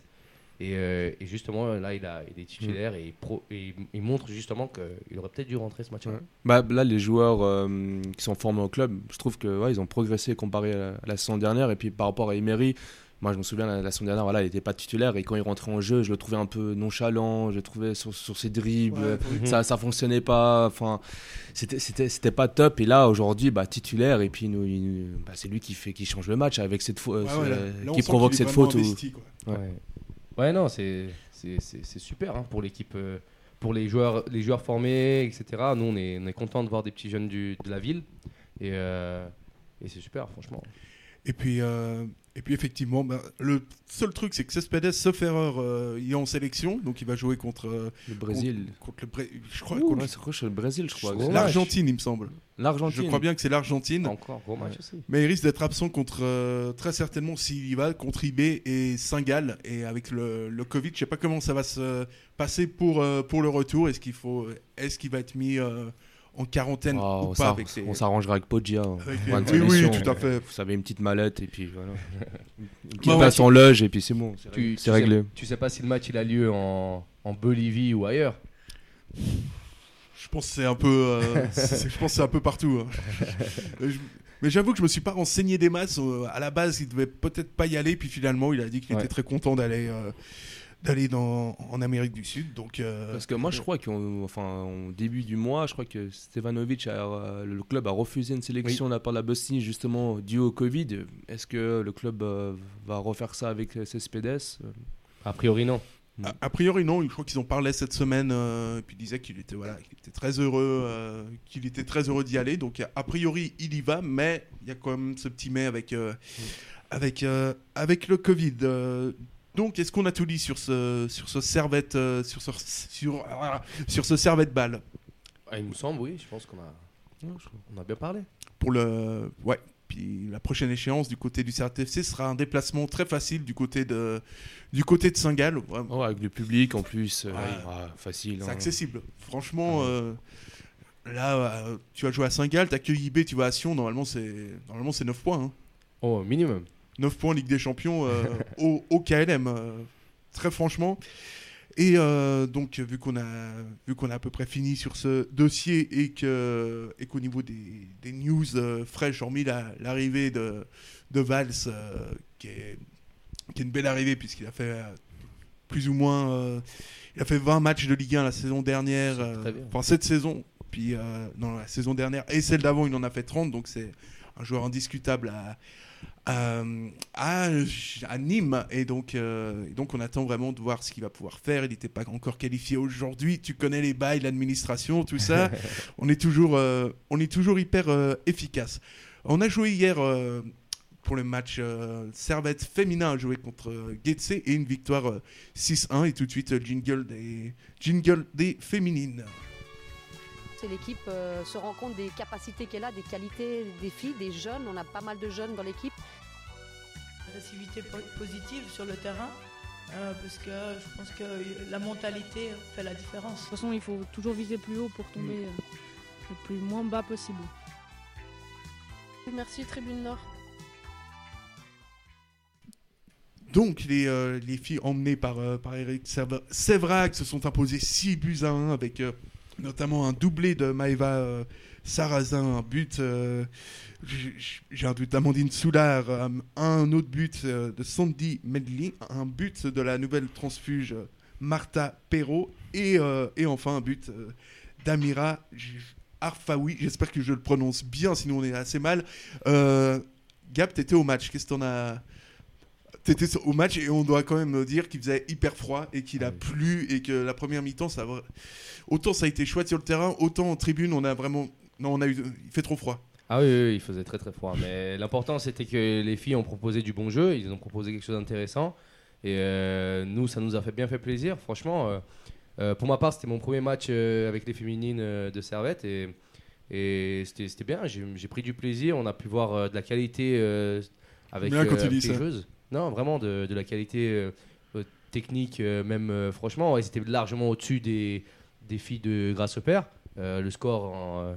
Et, euh, et justement, là, il, a, il est titulaire mmh. et, il pro, et il montre justement qu'il aurait peut-être dû rentrer ce match-là. Ouais. Bah, là, les joueurs euh, qui sont formés au club, je trouve qu'ils ouais, ont progressé comparé à la, à la saison dernière. Et puis par rapport à Imery, moi, je me souviens, la, la saison dernière, voilà, il n'était pas titulaire. Et quand il rentrait en jeu, je le trouvais un peu nonchalant. Je le trouvais sur, sur ses dribbles. Ouais. Ça ne fonctionnait pas. Enfin, c'était, c'était, c'était pas top. Et là, aujourd'hui, bah, titulaire. Et puis, nous, il, bah, c'est lui qui, fait, qui change le match, avec cette faute, ouais, euh, ouais, là, là, qui provoque cette faute. Investi, ou... ouais. Ouais. Ouais non c'est c'est c'est, c'est super hein, pour l'équipe euh, pour les joueurs les joueurs formés etc. Nous on est on est content de voir des petits jeunes du de la ville et euh, et c'est super franchement. Et puis euh, et puis effectivement bah, le seul truc c'est que Cespedes sauf erreur euh, il est en sélection donc il va jouer contre euh, le Brésil contre, contre le Brésil je crois Ouh, contre ouais, c'est le Brésil je crois gros l'Argentine match. Il me semble l'Argentine je crois bien que c'est l'Argentine encore gros match ouais. aussi mais il risque d'être absent contre euh, très certainement s'il y va contre I B et Saint-Gall et avec le, le Covid je sais pas comment ça va se passer pour euh, pour le retour est-ce qu'il faut est-ce qu'il va être mis euh, en quarantaine oh, ou pas avec ses... On s'arrangera avec Poggia. Hein. Oui, oui, tout à fait. Vous savez, une petite mallette et puis voilà. Qui bah passe ouais, en loge et puis c'est bon. C'est, tu, c'est tu réglé. Sais, tu sais pas si le match il a lieu en, en Bolivie ou ailleurs. Je pense que c'est un peu, euh, c'est, je pense que c'est un peu partout. Hein. je, mais j'avoue que je me suis pas renseigné des masses. À la base, il devait peut-être pas y aller. Puis finalement, il a dit qu'il ouais. était très content d'aller. Euh, d'aller dans, en Amérique du Sud donc euh, parce que moi je crois qu'en enfin, au début du mois je crois que Stevanović a, le club a refusé une sélection oui. de la part de la Bosnie justement due au Covid. Est-ce que le club euh, va refaire ça avec Cespedes? A priori non. A, a priori non, je crois qu'ils en parlaient cette semaine euh, et puis ils disaient qu'il était, voilà, qu'il était très heureux euh, qu'il était très heureux d'y aller donc a priori il y va mais il y a quand même ce petit mais avec, euh, oui. avec, euh, avec le Covid euh, donc, est-ce qu'on a tout dit sur ce sur ce servette euh, sur ce, sur euh, sur ce servette balle? Ah, il me semble, oui. Je pense qu'on a non, je... on a bien parlé. Pour le ouais. Puis la prochaine échéance du côté du C R T F C sera un déplacement très facile du côté de du côté de Saint-Gall. Ouais. Oh, avec le public en plus, euh, ouais. Ouais, facile. C'est hein. accessible. Franchement, ouais. euh, là, euh, tu vas jouer à Saint-Gall, t'accueilles I B, tu vas à Sion. Normalement, c'est normalement c'est neuf points. Hein. Oh, minimum. neuf points Ligue des Champions euh, au, au K L M, euh, très franchement. Et euh, donc, vu qu'on, a, vu qu'on a à peu près fini sur ce dossier et, que, et qu'au niveau des, des news euh, fraîches, hormis la, l'arrivée de, de Valls, euh, qui, est, qui est une belle arrivée puisqu'il a fait euh, plus ou moins euh, il a fait vingt matchs de Ligue un la saison dernière, euh, enfin cette saison, puis euh, non, la saison dernière et celle d'avant, il en a fait trente, donc c'est un joueur indiscutable à... Euh, à, à Nîmes et donc, euh, et donc on attend vraiment de voir ce qu'il va pouvoir faire. Il n'était pas encore qualifié aujourd'hui, tu connais les bails, l'administration, tout ça. on, est toujours, euh, on est toujours hyper euh, efficace. On a joué hier euh, pour le match euh, Servette féminin a joué contre euh, Getse et une victoire euh, six un et tout de suite euh, jingle, des, jingle des féminines. L'équipe euh, se rend compte des capacités qu'elle a, des qualités des filles, des jeunes. On a pas mal de jeunes dans l'équipe. Agressivité positive sur le terrain, euh, parce que je pense que la mentalité fait la différence. De toute façon, il faut toujours viser plus haut pour tomber mmh. euh, le plus moins bas possible. Merci Tribune Nord. Donc, les, euh, les filles emmenées par, euh, par Eric Sévrac se sont imposées six buts à un avec... Euh, notamment un doublé de Maëva euh, Sarrazin, un but, euh, j'ai un but d'Amandine Soulard, euh, un autre but euh, de Sandy Medley, un but de la nouvelle transfuge euh, Martha Perrault et, euh, et enfin un but euh, d'Amira Arfaoui, j'espère que je le prononce bien, sinon on est assez mal. Euh, Gab, t'étais au match, qu'est-ce que t'en as t'étais au match et on doit quand même dire qu'il faisait hyper froid et qu'il a oui. plu et que la première mi-temps, ça a... autant ça a été chouette sur le terrain, autant en tribune, on a vraiment... Non, on a eu... il fait trop froid. Ah oui, oui, oui, il faisait très très froid. Mais l'important, c'était que les filles ont proposé du bon jeu, ils ont proposé quelque chose d'intéressant. Et euh, nous, ça nous a fait bien fait plaisir, franchement. Euh, euh, pour ma part, c'était mon premier match euh, avec les féminines euh, de Servette. Et, et c'était, c'était bien, j'ai, j'ai pris du plaisir. On a pu voir euh, de la qualité euh, avec euh, les joueuses. Non, vraiment, de, de la qualité euh, technique, euh, même euh, franchement. Ouais, c'était largement au-dessus des, des filles de Grasshopper. Euh, le score en, euh,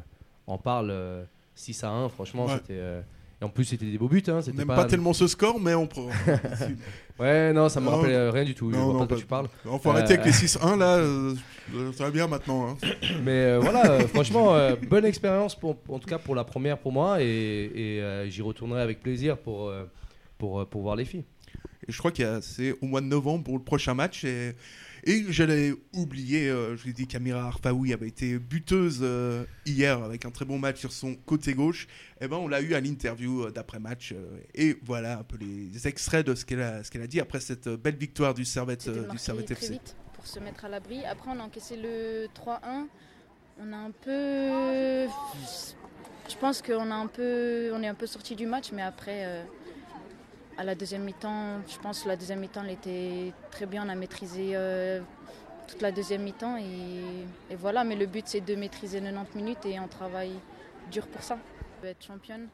en parle... Euh, six à un, franchement, ouais. c'était. Euh... Et en plus, c'était des beaux buts. Hein, on n'aime pas, pas tellement ce score, mais on. Prend... ouais, non, ça me rappelle non, rien du tout. Non, je vois non, pas de quoi tu parles. Il faut euh... arrêter avec les six à un, là, euh, ça va bien maintenant. Hein. Mais euh, voilà, euh, franchement, euh, bonne expérience, pour, en tout cas pour la première pour moi, et, et euh, j'y retournerai avec plaisir pour, euh, pour, pour voir les filles. Et je crois que c'est au mois de novembre pour le prochain match. Et... Et j'allais oublier, euh, je l'ai dit, Camira Arfaoui avait été buteuse euh, hier avec un très bon match sur son côté gauche. Eh ben, on l'a eu à l'interview euh, d'après-match. Euh, et voilà un peu les extraits de ce qu'elle a, ce qu'elle a dit après cette belle victoire du Servette, euh, du Servette F C. C'était marqué très vite pour se mettre à l'abri. Après, on a encaissé le trois un. On a un peu... Je pense qu'on a un peu... on est un peu sorti du match, mais après... Euh... À la deuxième mi-temps, je pense que la deuxième mi-temps, elle était très bien. On a maîtrisé euh, toute la deuxième mi-temps. Et, et voilà, mais le but, c'est de maîtriser quatre-vingt-dix minutes et on travaille dur pour ça. On veut être championne.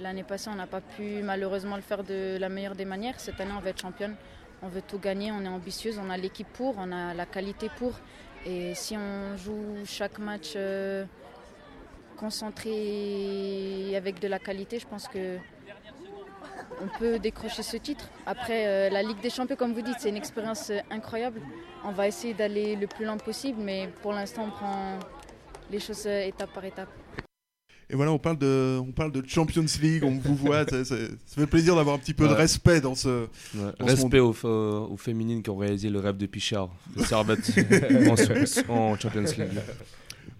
L'année passée, on n'a pas pu malheureusement le faire de la meilleure des manières. Cette année, on veut être championne. On veut tout gagner, on est ambitieuse, on a l'équipe pour, on a la qualité pour. Et si on joue chaque match euh, concentré et avec de la qualité, je pense que... on peut décrocher ce titre. Après, euh, la Ligue des Champions, comme vous dites, c'est une expérience euh, incroyable. On va essayer d'aller le plus loin possible, mais pour l'instant, on prend les choses euh, étape par étape. Et voilà, on parle de, on parle de Champions League, on vous voit. Ça, ça, ça fait plaisir d'avoir un petit peu ouais. de respect dans ce, ouais. dans respect ce monde. Respect aux, aux féminines qui ont réalisé le rêve de Pichard, de Servette en Champions League.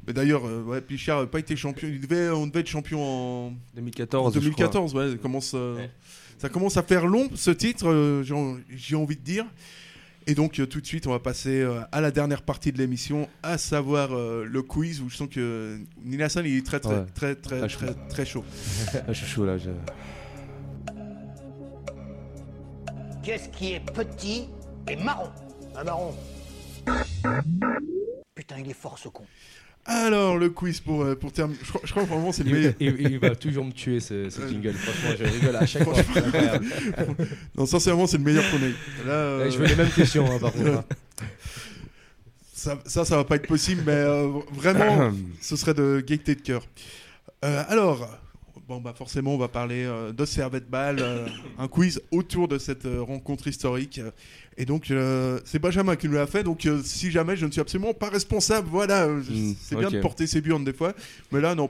Mais d'ailleurs, euh, ouais, Pichard n'a pas été champion. Il devait, on devait être champion en deux mille quatorze. deux mille quatorze, ouais, ça commence, euh, ouais. ça commence à faire long ce titre, euh, j'ai, j'ai envie de dire. Et donc euh, tout de suite, on va passer euh, à la dernière partie de l'émission, à savoir euh, le quiz, où je sens que Nil Hassan il est très très ouais. très très là, très, très, très chaud. Là, je suis chaud là. Je... Qu'est-ce qui est petit et marron? Un marron. Putain, il est fort ce con. Alors, le quiz pour, pour terminer. Je crois, je crois que vraiment c'est le meilleur. Il, il, il va toujours me tuer ce, ce jingle. Franchement, je rigole à chaque fois. Non, sincèrement, c'est le meilleur qu'on ait. Là, euh... je veux les mêmes questions, hein, par contre. Ça, ça, ça va pas être possible, mais euh, vraiment, ce serait de gaieté de cœur. Euh, alors, bon, bah, forcément, on va parler euh, de Servette Ball, euh, un quiz autour de cette euh, rencontre historique. Et donc, euh, c'est Benjamin qui nous l'a fait. Donc, euh, si jamais je ne suis absolument pas responsable, voilà, euh, mmh, c'est okay. bien de porter ses burnes des fois, mais là, non.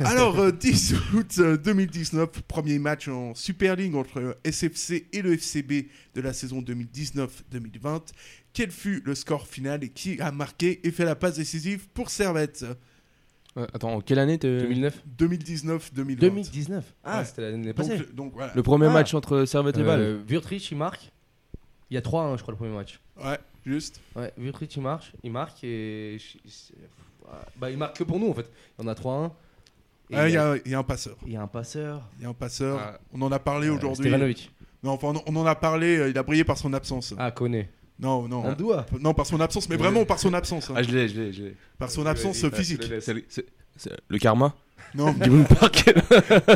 Alors, euh, dix août deux mille dix-neuf, premier match en Super League entre le S F C et le F C B de la saison deux mille dix-neuf deux mille vingt. Quel fut le score final et qui a marqué et fait la passe décisive pour Servette? euh, Attends, quelle année? Deux mille neuf deux mille dix-neuf deux mille vingt. deux mille dix-neuf Ah, ouais. C'était l'année passée. Donc, donc, voilà. Le premier ah. match entre Servette et Bâle. Euh, Viertrich, il marque. Il y a trois, hein, je crois, le premier match. Ouais, juste. Ouais, Viertrich, il marche, il marque et. Bah, il marque que pour nous, en fait. Il y en a trois un. Il ah, y, a... y, y a un passeur. Il y a un passeur. Il y a un passeur. Ah. On en a parlé euh, aujourd'hui. Stevanović. Non, enfin, on en a parlé, il a brillé par son absence. Ah, Koné. Non, non. Ondoua. Non, par son absence, mais vraiment par son absence. Hein. Ah, je l'ai, je l'ai, je l'ai. Par son absence l'ai, physique. L'ai, c'est, c'est, c'est le karma. Non, mais... Dis-moi par quel...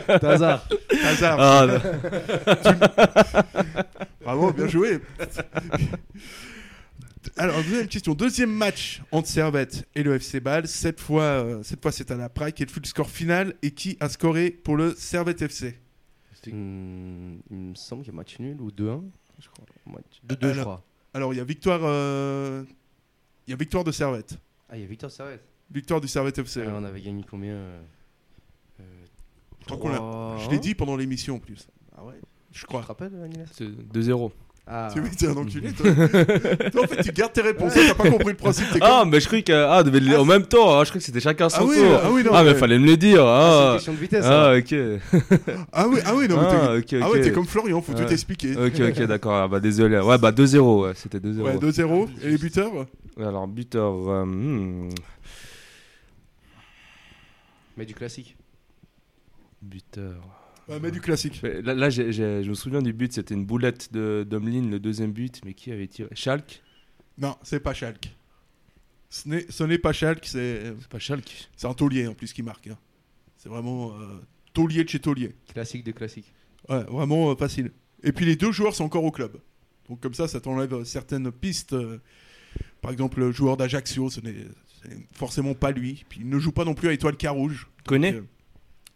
Hazard. Hazard. Ah, tu... Bravo, bien joué. Alors, deuxième question. Deuxième match entre Servette et le F C Bâle. Cette fois, euh, cette fois c'est à la Prague. Quel fut le score final et qui a scoré pour le Servette F C? mmh, Il me semble qu'il y a match nul ou deux un, je crois. deux deux, alors, je crois. Alors, il y a victoire, euh... il y a victoire de Servette. Ah, il y a victoire de Servette. Victoire du Servette F C. Alors, on avait gagné combien euh... Euh, trois... Je l'ai dit pendant l'émission en plus. Ah ouais. Je crois. Tu te rappelles de l'année? deux zéro. Ah. Tu veux me dire un enculé, toi. Toi, en fait, tu gardes tes réponses. Ouais. T'as pas compris le principe. T'es ah, comme... mais je croyais que. Ah, devait le... ah, en même temps, hein, je croyais que c'était chacun son ah, oui, tour. Ah, oui, non, ah mais, mais fallait me le dire. Ah, c'est une question de vitesse. Ah, ok. Ah, oui, ah, oui, non, ah, mais t'es... Okay, okay. Ah, ouais, t'es comme Florian, faut ah. tout t'expliquer. Ok, ok, d'accord. Ah, bah, désolé. Ouais, bah, deux zéro, ouais, c'était deux zéro. Ouais, deux zéro. Et les buteurs ? Alors, buteur. Euh, hmm. Mais du classique. Buteur. Euh, mais du classique. Là, là j'ai, j'ai, je me souviens du but, c'était une boulette de d'Omlin, le deuxième but, mais qui avait tiré Schalke ? Non, c'est pas Schalke. Ce n'est, ce n'est pas Schalke, c'est... C'est pas Schalke. C'est un taulier en plus qui marque. Hein. C'est vraiment euh, taulier de chez taulier. Classique de classique. Ouais, vraiment euh, facile. Et puis les deux joueurs sont encore au club. Donc comme ça, ça t'enlève certaines pistes. Par exemple, le joueur d'Ajaccio, ce n'est, ce n'est forcément pas lui. Puis il ne joue pas non plus à Étoile Carouge. Connais donc,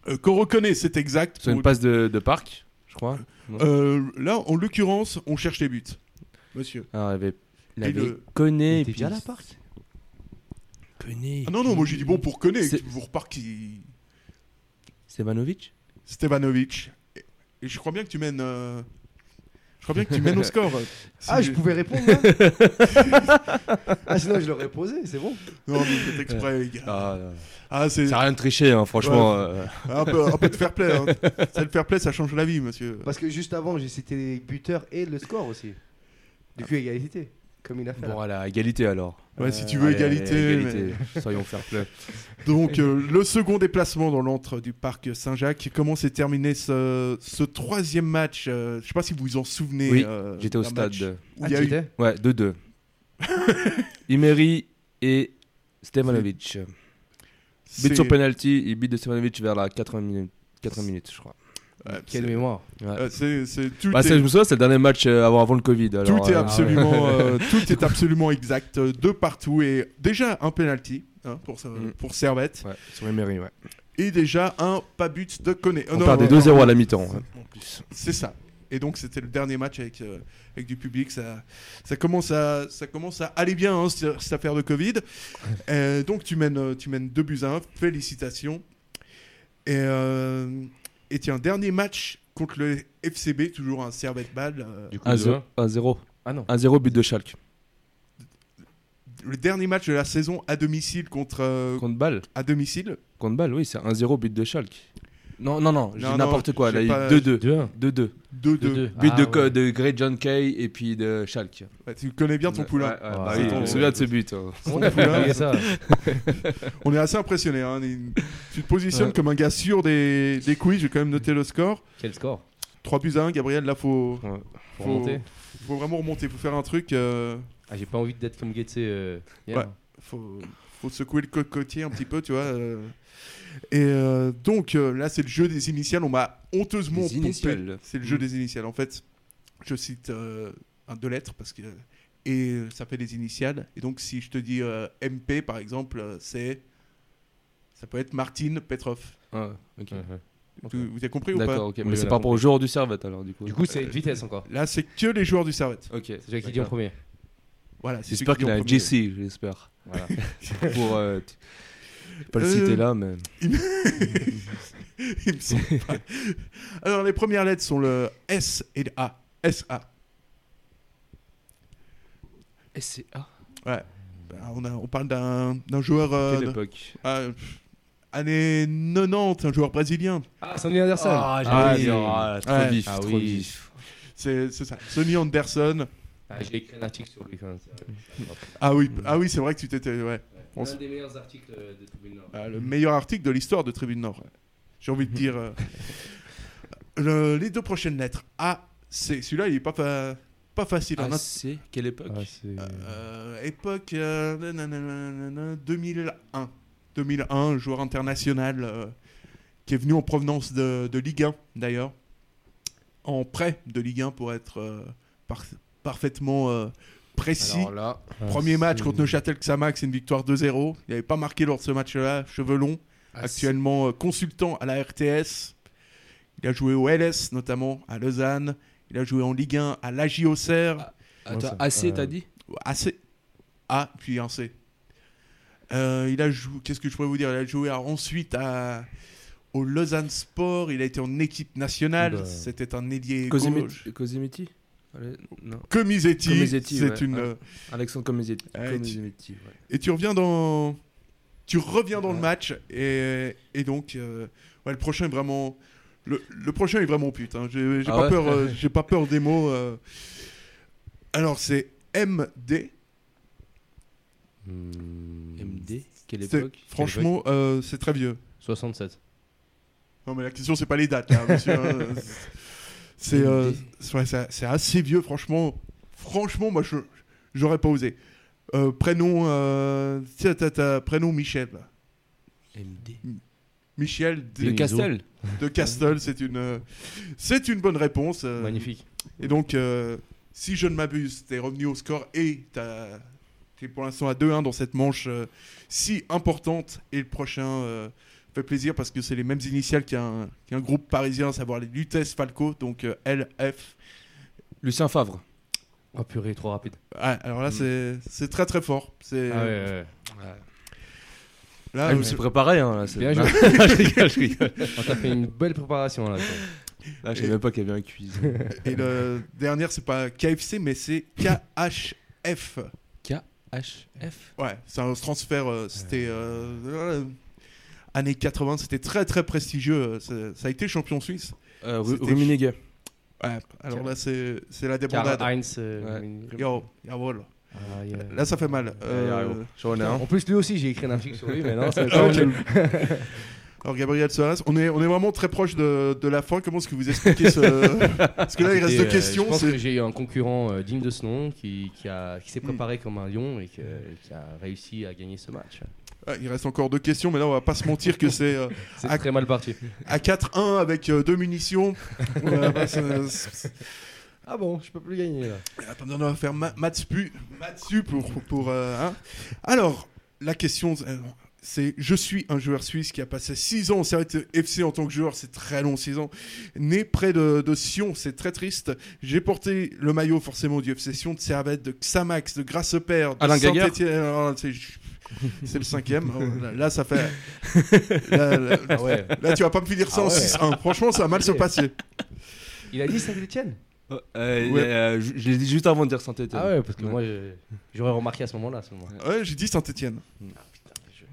euh, Euh, Koro Koné, c'est exact. C'est une passe de, de Parc, je crois. Euh, là, en l'occurrence, on cherche les buts, monsieur. Alors, il avait, il avait le... Koné, il était bien à la Parc. Koné. Ah non, non, moi j'ai dit bon pour Koné, pour Parc. Il... Stevanović. Stevanović. Et, et je crois bien que tu mènes. Euh... Je crois bien que tu mènes au score. Si ah, je... je pouvais répondre. Ah, sinon, je l'aurais posé, c'est bon. Non, mais faites exprès, les gars. Ah, ah, c'est... c'est rien de tricher, hein, franchement. Ouais. Euh... Un, peu, un peu de fair play. Hein. Ça, le fair play, ça change la vie, monsieur. Parce que juste avant, j'ai cité les buteurs et le score aussi. Du coup, égalité, comme il a fait. Bon, à la égalité alors. Ouais, euh, si tu veux, allez, égalité. Allez, égalité. Mais... Soyons fair play. Donc, euh, le second déplacement dans l'antre du parc Saint-Jacques. Comment s'est terminé ce, ce troisième match euh, Je ne sais pas si vous vous en souvenez. Oui, euh, j'étais au stade. Ah, tu étais ? Ouais, deux deux. Imery et Stevanović. But sur penalty, il bute de Stevanović vers la quatre-vingts minutes, je crois. Ouais, quelle c'est... mémoire ouais. euh, c'est, c'est, tout bah, est... c'est, je me souviens, c'est le dernier match euh, avant, avant le Covid alors, tout, euh, est absolument, euh, tout est absolument exact euh, de partout et déjà un penalty hein, pour, euh, mmh. pour Servette ouais, sur Imery ouais. et déjà un pas but de Koné on oh, non, perd des ouais, deux zéro ouais, à la mi-temps c'est, ouais. en plus. C'est ça et donc c'était le dernier match avec, euh, avec du public ça, ça, commence à, ça commence à aller bien hein, cette, cette affaire de Covid et donc tu mènes, tu mènes deux buts à un félicitations et euh, et tiens, dernier match contre le F C B, toujours un Servette-Ball. un zéro. Euh, ah non. un zéro but de Schalke. Le dernier match de la saison à domicile contre... Euh, contre Ball. À domicile. Contre Ball, oui, c'est un zéro but de Schalke. Non, non, non, non j'ai non, n'importe quoi. J'ai là, deux deux. deux deux. deux deux. But ah, de, ouais. de Great John Kay et puis de Schalke. Ouais, tu connais bien ton poulain. Ouais, ouais, bah, oui, ton, on se souvient de ce but. Hein. Ton poulain, ça. On est assez impressionnés. Hein. Tu te positionnes ouais. comme un gars sûr des, des quiz. J'ai quand même noté le score. Quel score ? trois buts à un, Gabriel. Là, il faut, ouais. faut, faut, faut vraiment remonter. Il faut faire un truc. Euh... Ah, j'ai pas envie d'être comme Getse. Euh, yeah. Ouais, faut... faut secouer le cocotier un petit peu, tu vois. Euh... Et euh, donc, euh, là, c'est le jeu des initiales. On m'a honteusement les pompé. Initiales. C'est le jeu mmh. des initiales. En fait, je cite euh, un deux lettres parce que et ça fait des initiales. Et donc, si je te dis euh, M P, par exemple, euh, c'est... Ça peut être Martine Petrov. Ah, ok. Ouais, ouais. Okay. Vous, vous avez compris d'accord, ou pas okay, mais, mais c'est pas pour le joueur du Servette, alors, du coup. Du coup, c'est euh, vitesse encore. Là, c'est que les joueurs du Servette. Ok, c'est celui qui dit en premier. Voilà, c'est j'espère qu'il a un Jesse, j'espère. Voilà. Pour euh, t- pas le euh, citer là, mais il me, il me semble pas. Alors les premières lettres sont le S et le A. S A. S et A. Ouais. Bah, on a, on parle d'un, d'un joueur. Euh, Quelle époque euh, Année quatre-vingt-dix, un joueur brésilien. Ah, Sonny Anderson. Ah, j'ai ah, trop ouais. vif, ah, trop oui. vif. C'est, c'est ça. Sonny Anderson. Ah, j'ai écrit un article sur lui. Ah oui, ah oui, c'est vrai que tu t'étais. Ouais. Ouais, l'un des meilleurs articles de Tribune Nord. Ah, le meilleur article de l'histoire de Tribune Nord. Ouais. J'ai envie de dire. Euh, le, les deux prochaines lettres. A, C. Celui-là, il n'est pas, fa- pas facile. A, C. Quelle époque ah, c'est... Euh, Époque euh, nanana, nanana, deux mille un. deux mille un, joueur international euh, qui est venu en provenance de, de Ligue un, d'ailleurs. En prêt de Ligue un pour être euh, par. Parfaitement euh, précis. Là, Premier ah, match contre Neuchâtel Xamax, c'est une victoire deux zéro. Il n'avait pas marqué lors de ce match-là. Cheveux longs, ah, actuellement euh, consultant à la R T S. Il a joué au L S, notamment à Lausanne. Il a joué en Ligue un à l'A J Auxerre. Attends, A C, t'as dit ? A C. A, puis un C. Euh, il a joué, qu'est-ce que je pourrais vous dire ? Il a joué à, ensuite à, au Lausanne Sport. Il a été en équipe nationale. Bah... C'était un ailier gauche. Cosimiti ? Comisetti, c'est ouais. une... Euh... Alexandre Comisetti. Ouais, tu... ouais. Et tu reviens dans... Tu reviens dans ouais. le match et, et donc euh, ouais, le prochain est vraiment le, le prochain est vraiment putain. J'ai, j'ai ah pas ouais, peur, euh, j'ai pas peur des mots. Euh... Alors c'est M D. M D. Quelle époque? C'est, franchement, Quelle époque euh, c'est très vieux. soixante-sept. Non mais la question c'est pas les dates, hein, monsieur. Hein. C'est, euh, ouais, c'est c'est assez vieux, franchement. Franchement, moi je j'aurais pas osé. Euh, prénom, euh, t'as, t'as, t'as, prénom Michel. M D. Michel de, de Castel. De Castel, c'est une, euh, c'est une bonne réponse. Euh, Magnifique. Et donc, euh, si je ne m'abuse, t'es revenu au score et t'as, t'es pour l'instant à deux un dans cette manche euh, si importante. Et le prochain euh, fait plaisir parce que c'est les mêmes initiales qu'un, qu'un groupe parisien, à savoir les Lutèce Falco, donc euh, L F. Lucien Favre. Oh purée, trop rapide. Ah, alors là, mmh. c'est, c'est très très fort. C'est... Ah ouais, ouais, ouais. Là, ah, je me suis préparé. Hein, là, c'est... Bien joué. je rigole, je rigole. On t'a fait une belle préparation. Là, là je ne savais pas qu'il y avait un quiz. Et le dernier, c'est pas K F C, mais c'est K H F. K H F Ouais, c'est un transfert. Euh, c'était. Euh, euh, années quatre-vingts, c'était très très prestigieux. C'est, ça a été champion suisse. Euh, Rummenigge. Ouais, alors Car... là, c'est, c'est la débandade. Karl Heinz. Euh, ouais. Yo, jawohl. Ah, yeah. Là, ça fait mal. Euh, yeah, yeah. En plus, lui aussi, j'ai écrit un article sur lui, mais non, c'est pas okay. Alors, Gabriel Suarez, on est, on est vraiment très proche de, de la fin. Comment est-ce que vous expliquez ce. Parce que là, il reste deux questions. Je pense c'est... que j'ai eu un concurrent euh, digne de ce nom qui, qui, a, qui s'est préparé mm. comme un lion et que, qui a réussi à gagner ce match. Ah, il reste encore deux questions, mais là, on va pas se mentir que c'est, euh, c'est à, très mal parti. À quatre un avec euh, deux munitions. Ouais, bah, c'est, c'est... Ah bon, je peux plus gagner là. Attends, on va faire ma- Matsu pour. pour euh, hein. Alors, la question, c'est je suis un joueur suisse qui a passé six ans au F C en tant que joueur, c'est très long, six ans. Né près de, de Sion, c'est très triste. J'ai porté le maillot forcément du F C Sion, de Servette, de Xamax, de Grassepair, de Saint-Étienne. C'est le cinquième. Là, ça fait. Là, là, ah ouais. là tu vas pas me finir ça ah en ouais. six un. Franchement, ça a mal se passer. Il a dit Saint-Étienne. Oh, euh, ouais. euh, je, je l'ai dit juste avant de dire Saint-Étienne. Ah ouais, parce que ouais. moi, je, j'aurais remarqué à ce moment-là. Ce moment. Ouais, j'ai dit Saint-Étienne. Ah, putain, je...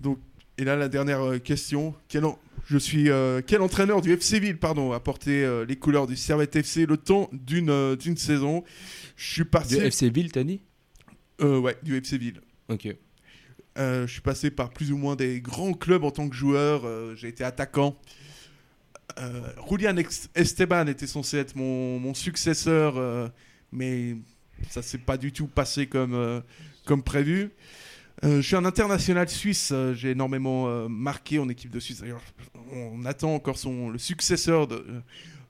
Donc, et là, la dernière question. Quel en... Je suis euh, quel entraîneur du F C Ville, pardon, a porté euh, les couleurs du Servette F C le temps d'une euh, d'une saison. Je suis parti. Du F C Ville, t'as dit euh, Ouais, du F C Ville. Ok. Euh, je suis passé par plus ou moins des grands clubs en tant que joueur. Euh, j'ai été attaquant. Euh, Julian Esteban était censé être mon, mon successeur, euh, mais ça ne s'est pas du tout passé comme, euh, comme prévu. Euh, je suis un international suisse. Euh, j'ai énormément euh, marqué en équipe de Suisse. D'ailleurs, on attend encore son, le successeur de,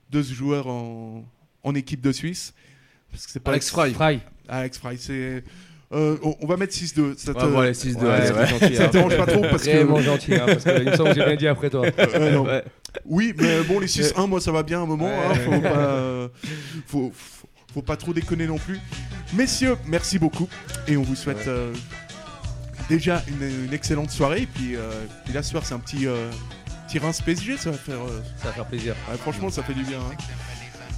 de ce joueur en, en équipe de Suisse. Parce que c'est pas Alex Frey. Frey. Alex Frey, c'est... Euh, on va mettre six deux. Ça te, ouais, bon, allez, six deux, ouais, allez, ouais. Gentil, ça te dérange pas trop parce que... Vraiment gentil, hein, parce qu'il me semble que j'ai rien dit après toi. Euh, ouais. Oui, mais bon, les six un, moi ça va bien à un moment. Ouais, hein, ouais, faut, ouais. Pas, euh, faut, faut, faut pas trop déconner non plus. Messieurs, merci beaucoup. Et on vous souhaite ouais. euh, déjà une, une excellente soirée. Et puis, euh, puis la soirée, c'est un petit, euh, petit Reims P S G. Ça va faire, euh... ça va faire plaisir. Ouais, franchement, ça fait du bien. Hein.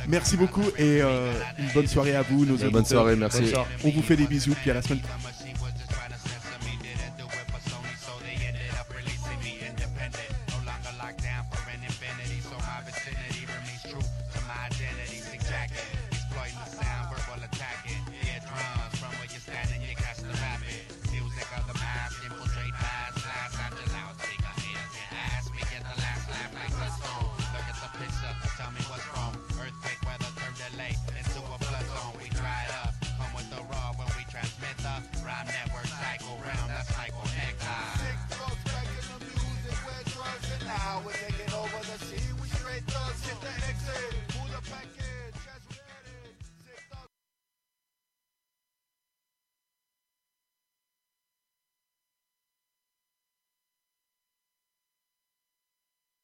Merci beaucoup et euh, une bonne soirée à vous, nos amis. Bonne soirée, merci. Bonne soirée. On vous fait des bisous, puis à la semaine prochaine. With